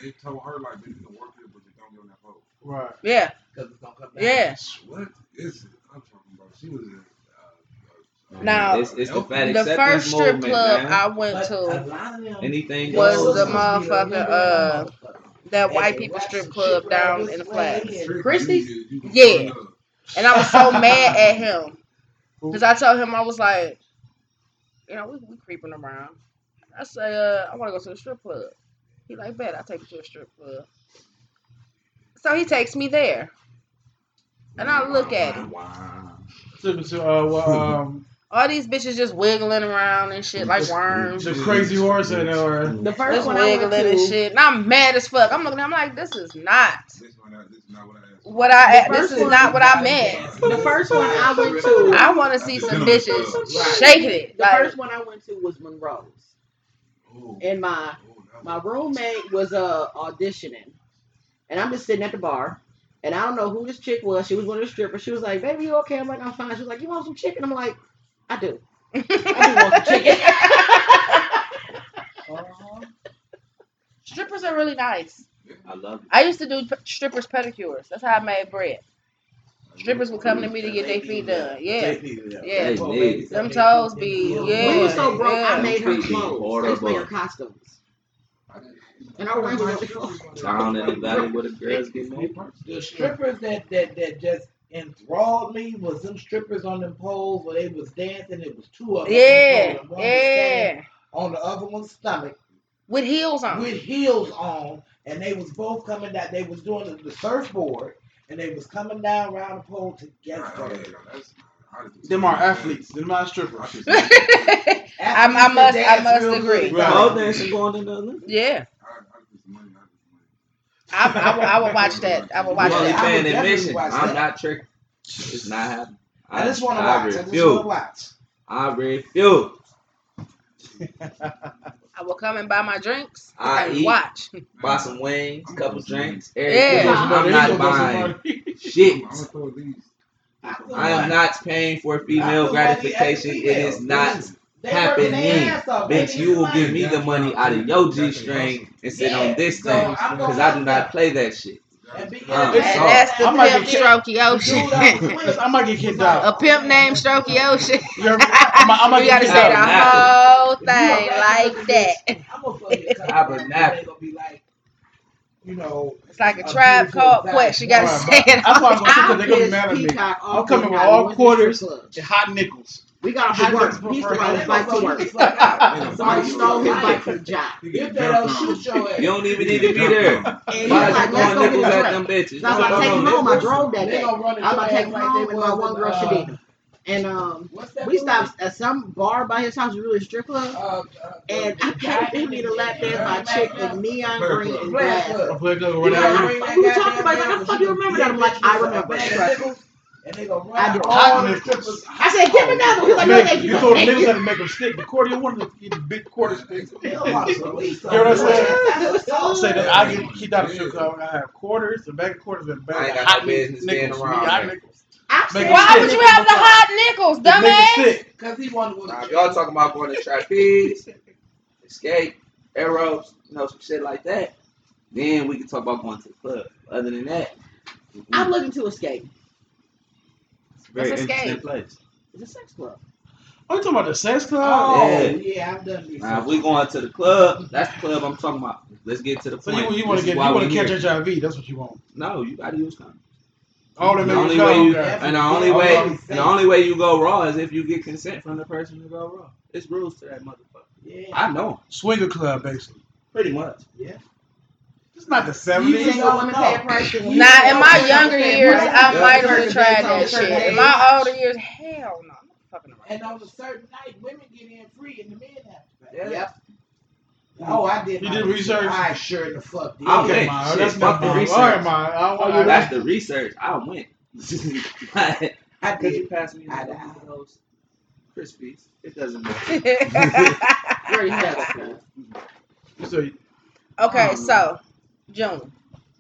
they told her like you can work here, but you don't get on that boat. Right. Yeah. Because it's gonna come back. Yeah. What is it? I'm talking about. She was. Now, it's the first strip club I went to was the motherfucker that white people strip club down in the Flats. Christie's? Yeah. And I was so mad at him because I told him, I was like, you know, we creeping around. I say, I want to go to the strip club. He like, bet, I'll take you to a strip club. So he takes me there. And I look at him. Wow. All these bitches just wiggling around and shit like worms. The crazy horse in there. The first just one wiggling I went to, and shit. And I'm mad as fuck. I'm looking at him like, this is not what I meant. The first one I went to. I want to see some bitches shaking it. The first one I went to was Monroe's. And my roommate was auditioning. And I'm just sitting at the bar. And I don't know who this chick was. She was one of the strippers. She was like, baby, you okay? I'm like, I'm fine. She was like, you want some chicken? I'm like, I do want some chicken. Strippers are really nice. I love it. I used to do strippers pedicures. That's how I made bread. Strippers would come to me to get their feet done. Yeah. Yeah. Them toes be, yeah. We were so broke, yeah. I made her clothes. I just made her costumes. And I went down in the valley where the girls get more. The strippers that just enthralled me was them strippers on them poles where they was dancing. It was two of them. Yeah, on the pole, yeah. On the other one's stomach. With heels on. With heels on, and they was both coming down. They was doing the surfboard, and they was coming down around the pole together. Them are athletes. Them are strippers. I must agree. Both dancing going in the other. Yeah. I would watch that. I would watch that. I'm not tricked. It's not happening. I just want to watch. I refuse. I will come and buy my drinks. I watch. Buy some wings, couple drinks. Everything. Yeah. I'm not buying shit. I am not paying for female gratification. It is not happening. Bitch, you will give me the money out of your G-string and sit on this thing because I do not play that shit. That's the pimp Strokey Ocean. I might get kicked out. A pimp named Strokey Ocean. You got to say the whole thing like that. I would not. You know, it's like a tribe called Quest. You gotta say it. I'm gonna be mad at me. I'm coming with all quarters and hot nickels. We got a hot nickels. He's riding his bike to work. Somebody stole his bike from John. You don't even need to be there. He's like, let's go get a drink. I was like, take him home. I drove that day. I was like, take him home with my one girl, Shadina. And we stopped at some bar by his house, really a strip club. And I paid me to lap dance by a chick in neon green and black. We were talking about, how the fuck do you remember that? I'm like, I remember that. I said, give me another one. He's like, no, thank you. You told the niggas how to make them stick. The quarter, you wanted to get the big quarter sticks. You know what I'm saying? I get kicked out of the strip club. I have quarters, the bag of quarters, and bag of hot nickels. Why would you have the hot nickels, dumbass? Because he wanted to go. Y'all talking about going to trapeze, escape, arrows, you know, some shit like that. Then we can talk about going to the club. Other than that, I'm looking to escape. It's a very interesting place. It's a sex club. Oh, you talking about the sex club? Oh, yeah I've done these. If we going to the club, that's the club I'm talking about. Let's get to the point. So you want to catch HIV? That's what you want. No, you gotta use something. The only way you go raw is if you get consent from the person to go raw. It's rules to that motherfucker. Yeah, I know. Swinger club, basically. Pretty much. Yeah. It's not the '70s. Nah, in my younger years, I might have tried that shit. In my older years, hell no. I'm not fucking around. And on a certain night, women get in free, and the men have to pay. Yep. Oh, I did. You did research? I sure the fuck did. Okay, that's my research. That's the research. I went. I did. You pass me those Crispies? It doesn't matter. Very helpful. Okay, so June,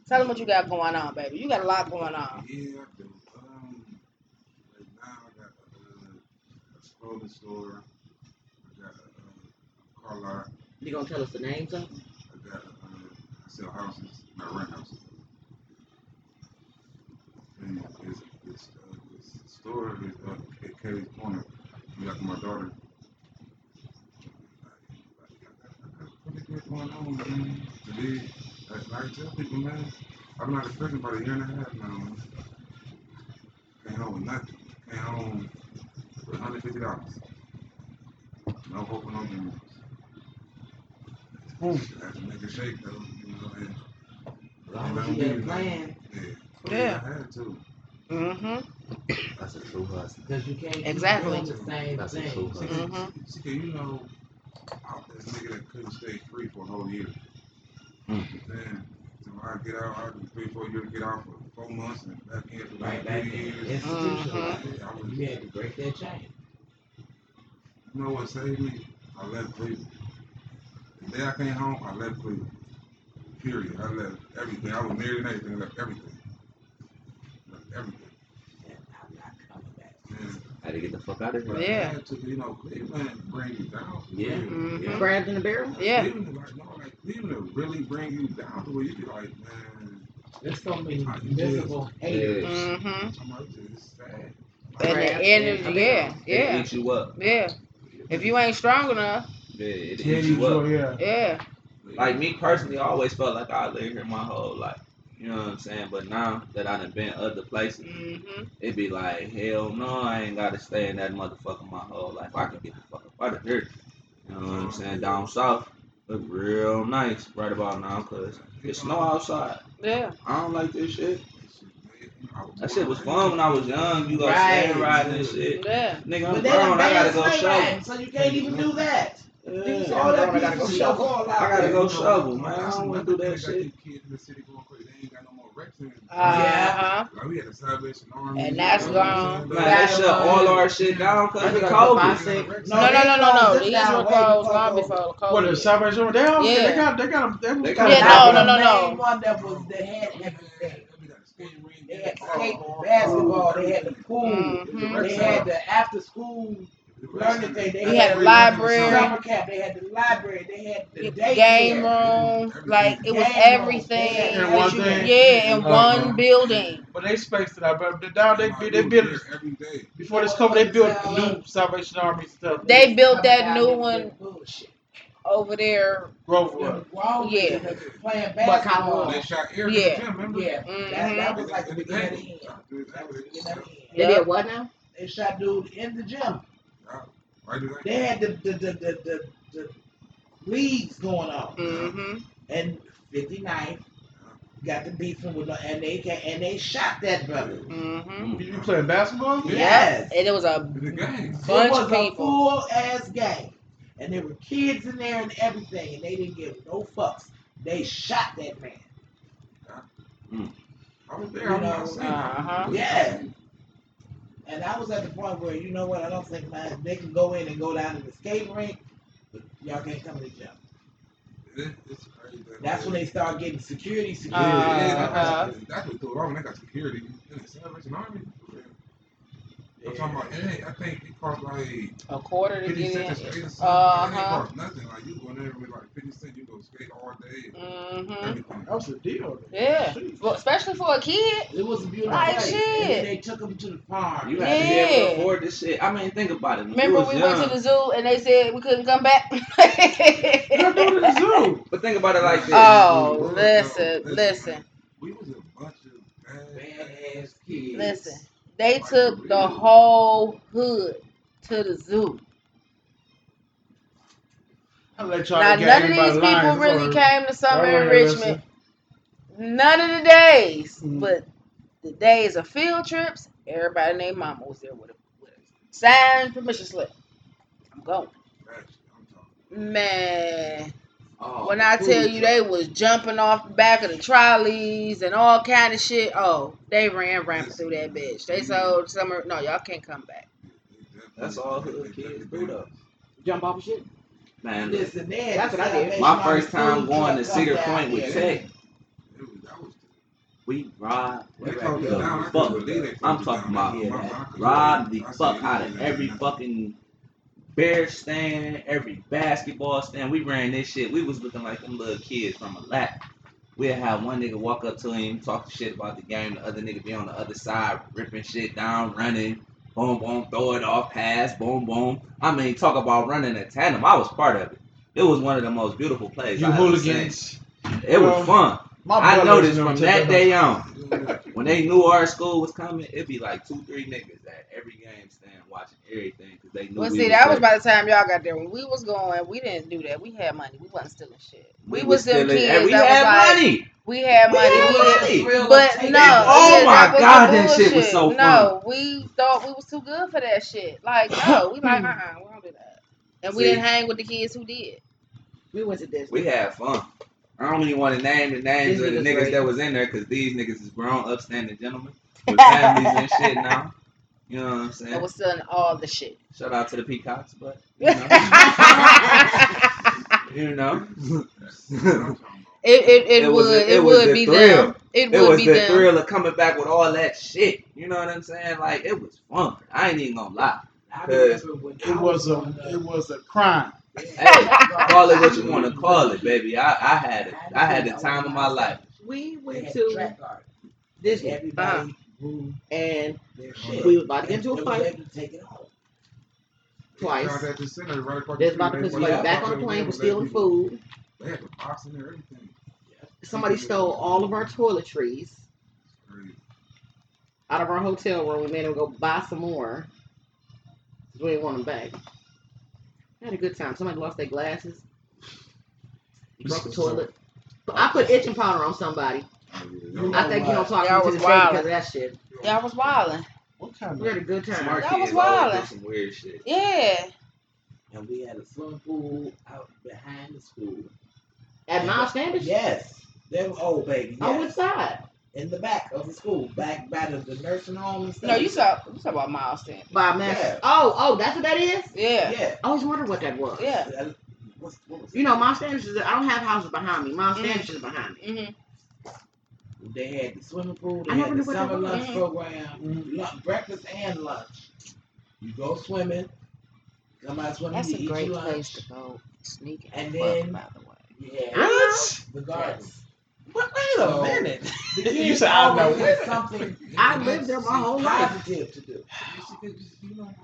tell them what you got going on, baby. You got a lot going on. Yeah, I do. Right now I got a clothing store. I got a car lot. You gonna tell us the names of them? I sell houses, not rent houses. And this store is at Kelly's Corner. We got my daughter. What's going on, man? Today, I tell people, man, I'm not expecting about a year and a half now, man. Came home with nothing. Came home with $150. No hope of no miracles. That's a nigga shake, though. You know, and as long as you got plans. Yeah. I had to. Mm-hmm. That's a true hustle. Because you can't do the same That's thing. A true hustle. Mm-hmm. See, you know, I was this nigga that couldn't stay free for a whole year. Mm-hmm. Then, I get out, I do 3-4 years to get out for 4 months and back in for like 3 years. Institutionalized. You had to break that chain. You know what saved me? I left Cleveland. The day I came home, I left Cleveland. Period. I left everything. I was married and everything. I left everything. Yeah, I'm not coming back. I had to get the fuck out of here. Yeah. I had to, you know, Cleveland bring you down. Yeah. Mm-hmm. Grabbed in the barrel? Yeah. Cleveland, like, no, like, Cleveland really bring you down to where you be like, man. There's so many miserable haters. Mm-hmm. I'm just sad. And the energy, yeah. It eats you up. Yeah. If you ain't strong enough. Yeah, it eats you up. Yeah. Like, me personally, I always felt like I lived here my whole life. You know what I'm saying? But now that I done been other places, it be like, hell no, I ain't got to stay in that motherfucker my whole life. I can get the fuck up out of here. You know what I'm saying? Down south, look real nice right about now because it's snow outside. Yeah. I don't like this shit. That shit was fun when I was young. You go sleigh riding and shit. Yeah. Nigga, I'm grown. I got to go shovel. So you can't even do that. Yeah. So all that I gotta go shovel. I gotta go shovel, man. I don't want to do that shit. Like we had the Salvation Army. And that's gone. Man, that shut all our shit down because of COVID. No. These were closed long before COVID. What, the Salvation Army? Yeah. They got them. Yeah, no. One that was, they had everything. They had skate, basketball, they had the pool, they had the after school. Learning thing. They had a library. They had the library. They had the game room. Like, it was everything. Yeah, in one building. But they spaced it out. But now they built it every day. Before this COVID, they built new Salvation Army stuff. They built that new one over there. Grovewood. Yeah. Playing basketball. They shot air in the gym, remember? Yeah. That was like the beginning. They did what now? They shot dude in the gym. They had the leagues going on, and 59 got the beef from with no, and they shot that brother. You playing basketball? Yes. And it was a bunch of people. It was a full ass game, and there were kids in there and everything, and they didn't give no fucks. They shot that man. I was there. Yeah. And I was at the point where, you know what, I don't think they can go in and go down to the skate rink, but y'all can't come to the gym. It's crazy. That's when they start getting security. That's what threw it on. They got security in the Salvation Army. I'm talking about, I think it cost like a quarter to get in. It cost nothing. Like, you go in there with like 50 cents, you go skate all day. That was a deal. Yeah. Well, especially for a kid. It was a beautiful place. Shit. They took them to the farm. You had to be able to afford this shit. I mean, think about it. Remember, we went to the zoo and they said we couldn't come back? We're going to the zoo. But think about it like this. Oh, listen. We was a bunch of bad-ass kids. They took the whole hood to the zoo. Now, none of these people really came to summer enrichment. None of the days. But the days of field trips, everybody named Mama was there with a signed permission slip. I'm going. Man. When I tell you they was jumping off the back of the trolleys and all kind of shit, they ran rampant through that bitch. They sold summer. No, y'all can't come back. That's all hood kids do though. Jump off of shit. Man, listen, that's what I did. My first time going to Cedar Point with Tech. We robbed the fuck. I'm talking about robbed the fuck out of every fucking bear stand, every basketball stand. We ran this shit. We was looking like them little kids from a lap. We'd have one nigga walk up to him, talk shit about the game. The other nigga be on the other side, ripping shit down, running. Boom, boom, throw it off, pass, boom, boom. I mean, talk about running a tandem. I was part of it. It was one of the most beautiful plays. You hooligans. It was fun. I noticed from that day on, when they knew our school was coming, it'd be like 2-3 niggas at every game stand watching everything because they knew. Well, see, that was by the time y'all got there. When we was going, we didn't do that. We had money. We wasn't stealing shit. We was them kids. We had money. We had money. But no. Oh my God, that shit was so fun. No, we thought we was too good for that shit. Like, no, we like, we don't do that. And we didn't hang with the kids who did. We went to Disney. We had fun. I don't even want to name the names of the niggas that was in there because these niggas is grown, upstanding gentlemen with families and shit now. You know what I'm saying? That was selling all the shit. Shout out to the Peacocks, but you know, you know. It would be the thrill. It was the thrill of coming back with all that shit. You know what I'm saying? Like it was fun. I ain't even gonna lie. It was a crime. Hey, call it what you want to call it, baby. I had the time of my life. We went to this everybody, and we was about to get into a fight twice. They was about to put somebody back on the plane for stealing food. Somebody stole all of our toiletries out of our hotel room. We made them go buy some more because we didn't want them back. I had a good time. Somebody lost their glasses, broke the toilet. But I put itching powder on somebody. I think you don't talk to me because of that shit. Y'all was wilding. We had a good time. Y'all was wilding. Some weird shit. Yeah. And we had a swimming pool out behind the school. At Miles Standish? Yes. They were old baby. Yes. On what side? In the back of the school, back by the nursing home and stuff. No, you saw about Miles Standish. By Max. Yeah. Oh, that's what that is? Yeah. Yeah. I always wondered what that was. Yeah. What was Miles Standish is, I don't have houses behind me. Miles Standish is behind me. Mm-hmm. They had the swimming pool, they had the summer lunch program, breakfast and lunch. You go swimming, come out swimming, that's a great place to go sneaking. And then, by the way. Yeah. What? The garden. Yes. But wait a minute. You said I don't know something. I lived there my whole life. To do.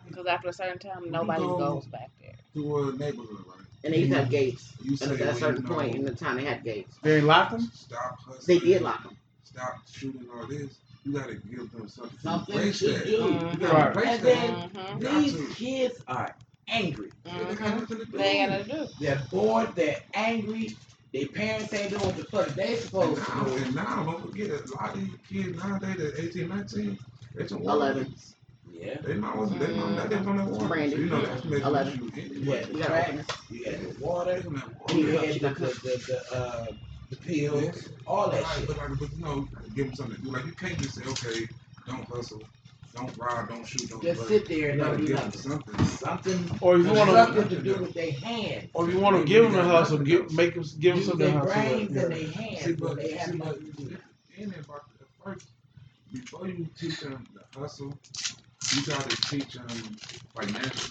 Because after a certain time, nobody goes back there. To a neighborhood, right? And they used to have gates. At a certain point in the time, they had gates. They locked them. Stop hustling. They did lock them. Stop shooting all this. You gotta give them something. Something to do. And then these kids are angry. They ain't gonna do. They're bored. They're angry. Their parents ain't doing what the fuck they supposed to do. And now, don't forget, a lot of these kids nowadays, they're 18, 19, they some 11. Yeah. They might wasn't, they not that from that water. Brandy. So, you know, that's making 11. You had the water. You had the pills. Yes. All that shit. But you know, give them something to do. Like, you can't just say, okay, don't hustle. Don't rob, don't shoot, don't just sit there and don't do nothing. Something or to do with their hands. Or if you want to give them a hustle, give them something to hustle. Use their brains and their hands. See, but they have nothing to do. And first, before you teach them the hustle, you got to teach them financial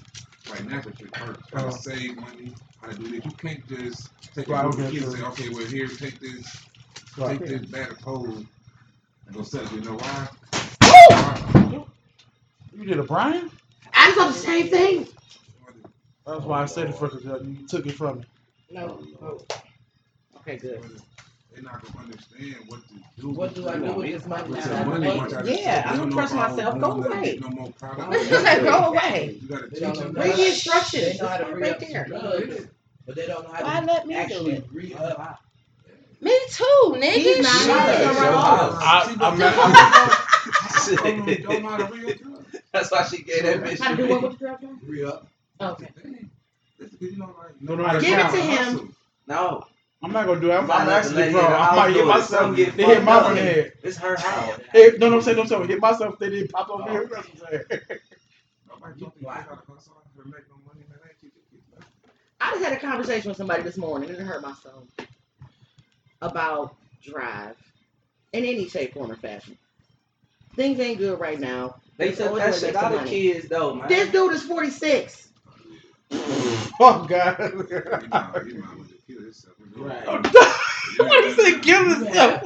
shit first. How to save money, how to do this. You can't just take a little kid and say, okay, well, here, take this bag of coal and go sell it. You know why? You did a Brian? I thought the same thing. That's why I said it first. You took it from me. No. Okay, good. They're not gonna understand what to do. What do I do with this money? I'm gonna trust myself. Go away. Go away. Read the instructions. Right there. But they don't know how to actually re-up. Me too, nigga. I'm not. That's why she gave that bitch. How to do what with the girl? Re-up. Okay. Give it to him. No. I'm not going to do it. I'm actually wrong. I might hit myself. They hit my own head. It's her house. Hey, no, I'm saying, hit myself if they didn't pop over here. I just had a conversation with somebody this morning, and it hurt my soul, about drive in any shape, form, or fashion. Things ain't good right now. They took that shit out of kids, though, man. This dude is 46. Oh, God. What did he say? Kill himself.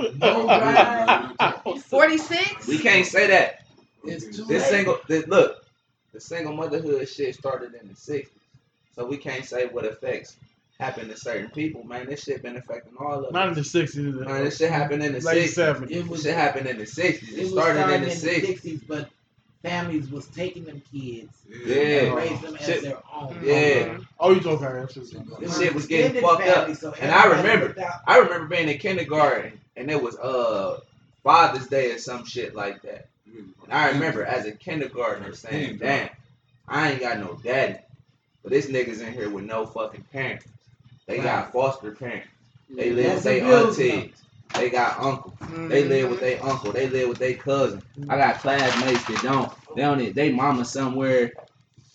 46? We can't say that. The single motherhood shit started in the 60s. So we can't say what affects happened to certain people, man. This shit been affecting all of us. Not in the 60s. Man, this shit happened in the like 60s. This shit happened in the 60s. It started in the 60s, but families was taking them kids and raised them as their own. Yeah. Oh, you talking about this shit was getting fucked up. So and I remember being in kindergarten and it was Father's Day or some shit like that. And I remember as a kindergartner saying, damn, I ain't got no daddy. But this niggas in here with no fucking parents. They got foster parents. They live with their aunties. They got uncle. Mm-hmm. They live with their uncle. They live with their cousin. Mm-hmm. I got classmates that don't. They don't. They mama somewhere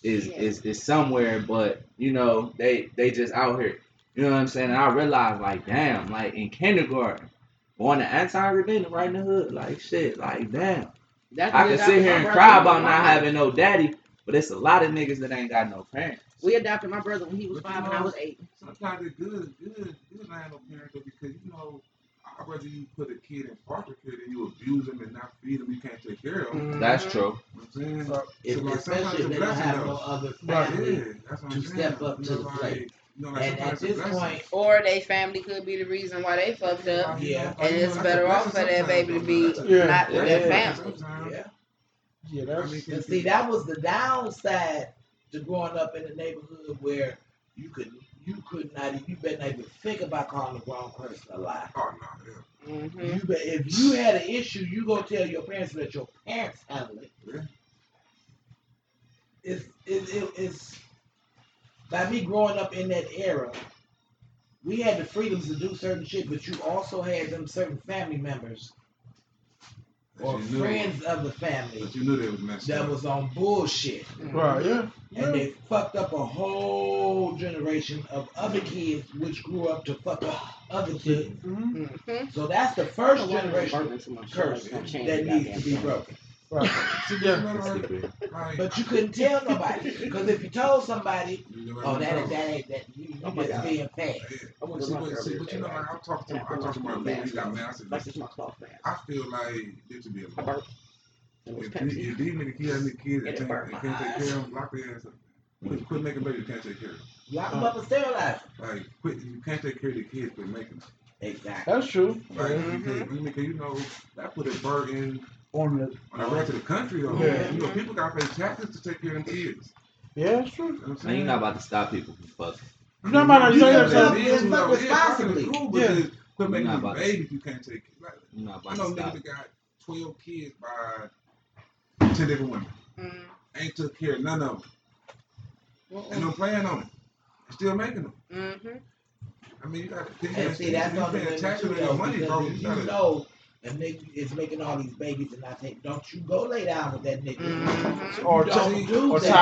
is somewhere, but you know they just out here. You know what I'm saying? And I realized like damn, like in kindergarten, going to anti-religion right in the hood, like shit, like damn. I can sit here and cry about not having no daddy, but it's a lot of niggas that ain't got no parents. We adopted my brother when he was 5 and I was 8. Sometimes it's good not have no parents though, because you know. I'd rather you put a kid in foster care than you abuse him and not feed him. You can't take care of him. That's true. You know so like especially if they don't have no other family to step up to the plate. You know, and at this point, or they family could be the reason why they fucked up. Yeah. And it's better off for that baby to be not with their family. Yeah. That's see, that was the downside to growing up in a neighborhood where you couldn't. You better not even think about calling the wrong person a lie. Oh, no, yeah. Mm-hmm. You bet, if you had an issue, you go tell your parents that your parents handle it. Yeah. It's by me growing up in that era, we had the freedoms to do certain shit, but you also had them certain family members or friends of the family that you knew they was messed up. That was on bullshit. Right, yeah. And they fucked up a whole generation of other kids which grew up to fuck up other kids. Mm-hmm. Mm-hmm. So that's the first generation curse that needs to be broken. Right. But you couldn't tell nobody. Because if you told somebody, that ain't that, you just being fat. But you know, like, I talked to my lady, he got mad. I said, I feel like there should be a law. If these many kids and kids can't take care of them, lock their ass up. Quit making babies, you can't take care of them. Lock them up and sterilize them. Like, quit, you can't take care of the kids, quit making them. Exactly. That's true. Like, because you know, that put a burden on the rest of the country, though. Yeah. You know, people gotta pay taxes to take care of them kids. Yeah, that's true. You know and you're not about to stop people from fucking. You're not about to stop people from fucking responsibly. Yeah. Quit making a baby if you can't take it. Like, I know niggas that got 12 kids by 10 different women. Mm. Ain't took care of none of them. Mm-hmm. And no plan on it. Still making them. Mm-hmm. I mean, you gotta pay taxes on your money, bro. You know. And nigga is making all these babies and don't you go lay down with that nigga. Mm-hmm. Or tie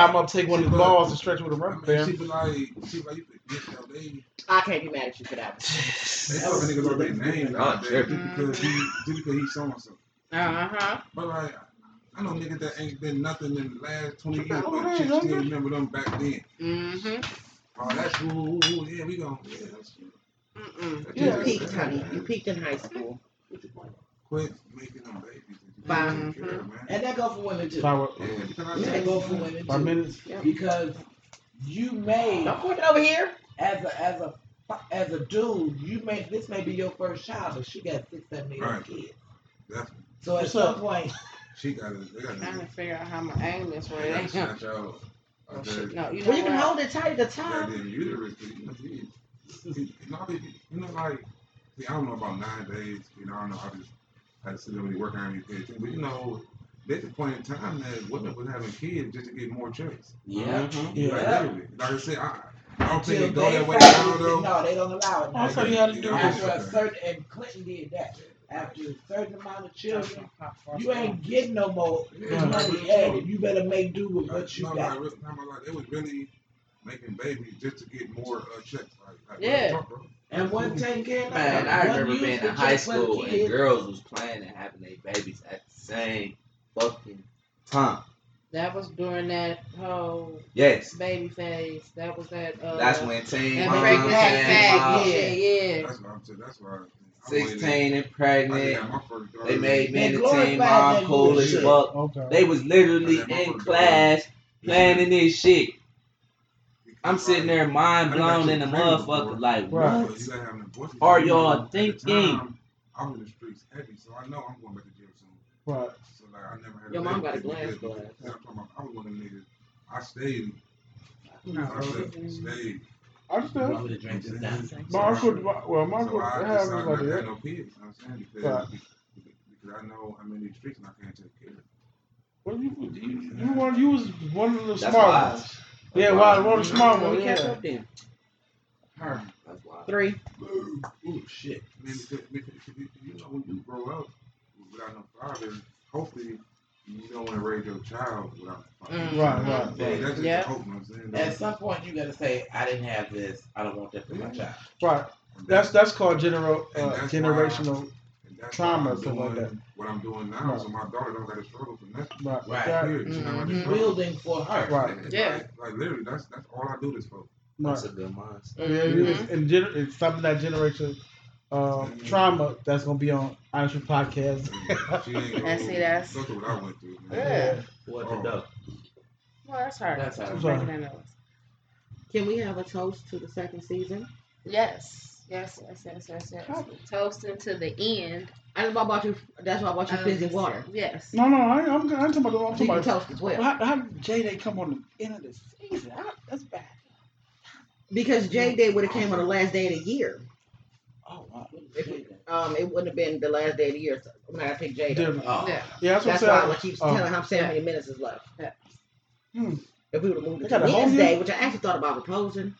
him up, take one of the balls and stretch with a rubber band. She be like, you could get your baby. I can't be mad at you for that. They fuck a nigga over their names out there because he's so-and-so. Uh-huh. But like, I know niggas that ain't been nothing in the last 20 years, but you still remember them back then. Mm-hmm. Oh, that's we gonna, that's true. Mm-mm. You peaked, honey. You peaked in high school. Quit making them babies. And that go for women too. That go for women too. 5 minutes. Yeah. Because you may don't put it over here. As a dude, this may be your first child, but she got 6, 7 years old kids. Definitely. So at some point, they gotta trying to figure out how my aim is for it. You can hold it tight at the time. You know, like. See, I don't know about 9 days, I don't know, I just had to sit there and work on these kids. But there's a point in time that women was having kids just to get more checks. Yeah. Mm-hmm. Yeah. Like I said, I don't think it go that way now, though. No, they don't allow it. That's what you had to do. After a certain, and Clinton did that. After a certain amount of children, you ain't getting no more money added. You better make do with what you got. It was really making babies just to get more checks. And one take care of man. I remember being in high school and girls was playing and having their babies at the same fucking time. That was during that whole baby phase. That was that. That's when teens. Yeah. That's what I'm saying. That's why. 16 and pregnant. They made me and the team all cool as fuck. They was literally in class planning this shit. I'm sitting there mind blown in the motherfucker, like, what are y'all thinking? I'm in the streets heavy, so I know I'm going back to jail soon. Right. So, like, I never had your mom got a glass. I was one of them niggas. I stayed. I stayed. I would have drank this down. My uncle had no kids, you know what I'm saying? Because I know I'm in these streets and I can't take care of it. Well, you was one of the smart ones. Yeah, one of the smart ones. We kept up then. That's wild. 3. Oh, shit. Man, you know, when you grow up without no father, hopefully you don't want to raise your child without a father. Right. Yeah, that's just hope, you know what I'm saying? At some point, you got to say, I didn't have this. I don't want that for my child. Right. That's called generational trauma or something like that. What I'm doing now, so my daughter don't got to struggle for nothing. Right. You know, building for her. Right. Like literally, that's all I do this for. That's a good mindset. It's something that generational trauma that's gonna be on Irish podcast. I see that. Look at what I went through. Man. Yeah. What the dope? Well, that's hard. That's hard. Can we have a toast to the second season? Yes. Toasting to the end. That's why I bought you fizzy water. Yes. No. I'm talking about the wrong thing. You can toast as well. How did J Day come on the end of the season? That's bad. Because J Day would have came on the last day of the year. Oh wow. It wouldn't have been the last day of the year. So I'm not gonna pick J Day. That's what I'm saying. That's why I keep telling him how many minutes is left. Yeah. If we would have moved it to Wednesday, which I actually thought about proposing.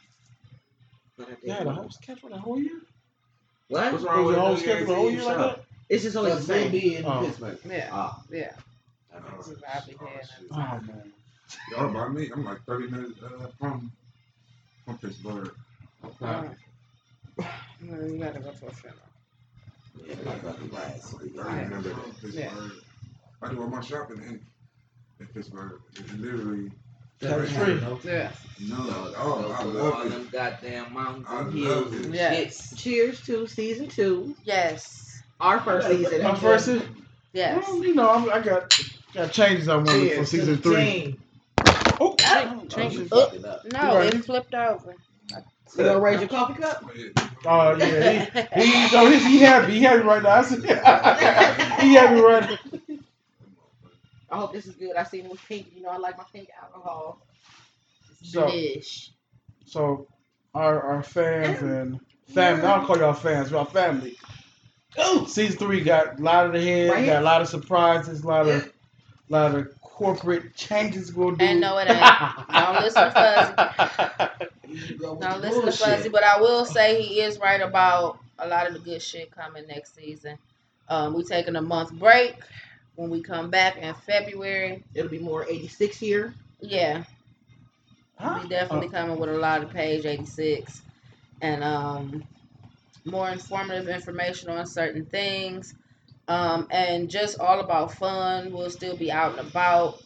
Yeah, the whole schedule the whole year? What? What's wrong with the whole schedule the whole year like that? It's just always the same. Pittsburgh. Yeah. That's what I'll be heading. Oh, man. Y'all by me, I'm like 30 minutes from Pittsburgh. Okay. No, you gotta go to a funeral. Yeah, I got the glass. I remember Pittsburgh. I do all my shopping in Pittsburgh. It's literally... That's true. Yeah. I love all them goddamn mountains and hills. Yes. Cheers to season 2. Yes. Our first season. My first season. Yes. Well, you know, I got changes I wanted for season 3. Oh, changes. No, it flipped over. You gonna raise your coffee cup? Oh yeah. He happy. He happy right now. He happy right now. I hope this is good. I see it was pink. You know, I like my pink alcohol. It's dish. So, our fans and family, I don't call y'all fans, y'all family. Ooh. Season 3 got a lot of the head, got a lot of surprises, a lot of corporate changes we'll do. And no, it ain't. Don't listen to Fuzzy. Don't listen to Fuzzy, but I will say he is right about a lot of the good shit coming next season. We're taking a month break. When we come back in February, it'll be more 86 here. Yeah. We definitely coming with a lot of page 86 and more informative information on certain things. And just all about fun. We'll still be out and about.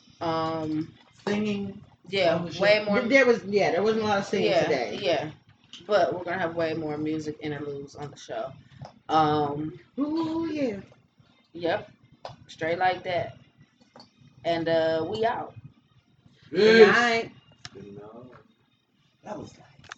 Singing. Yeah, way more. There wasn't a lot of singing today. Yeah. But we're gonna have way more music interludes on the show. Ooh, yeah. Yep. Straight like that. And we out. Good night. Good night. That was like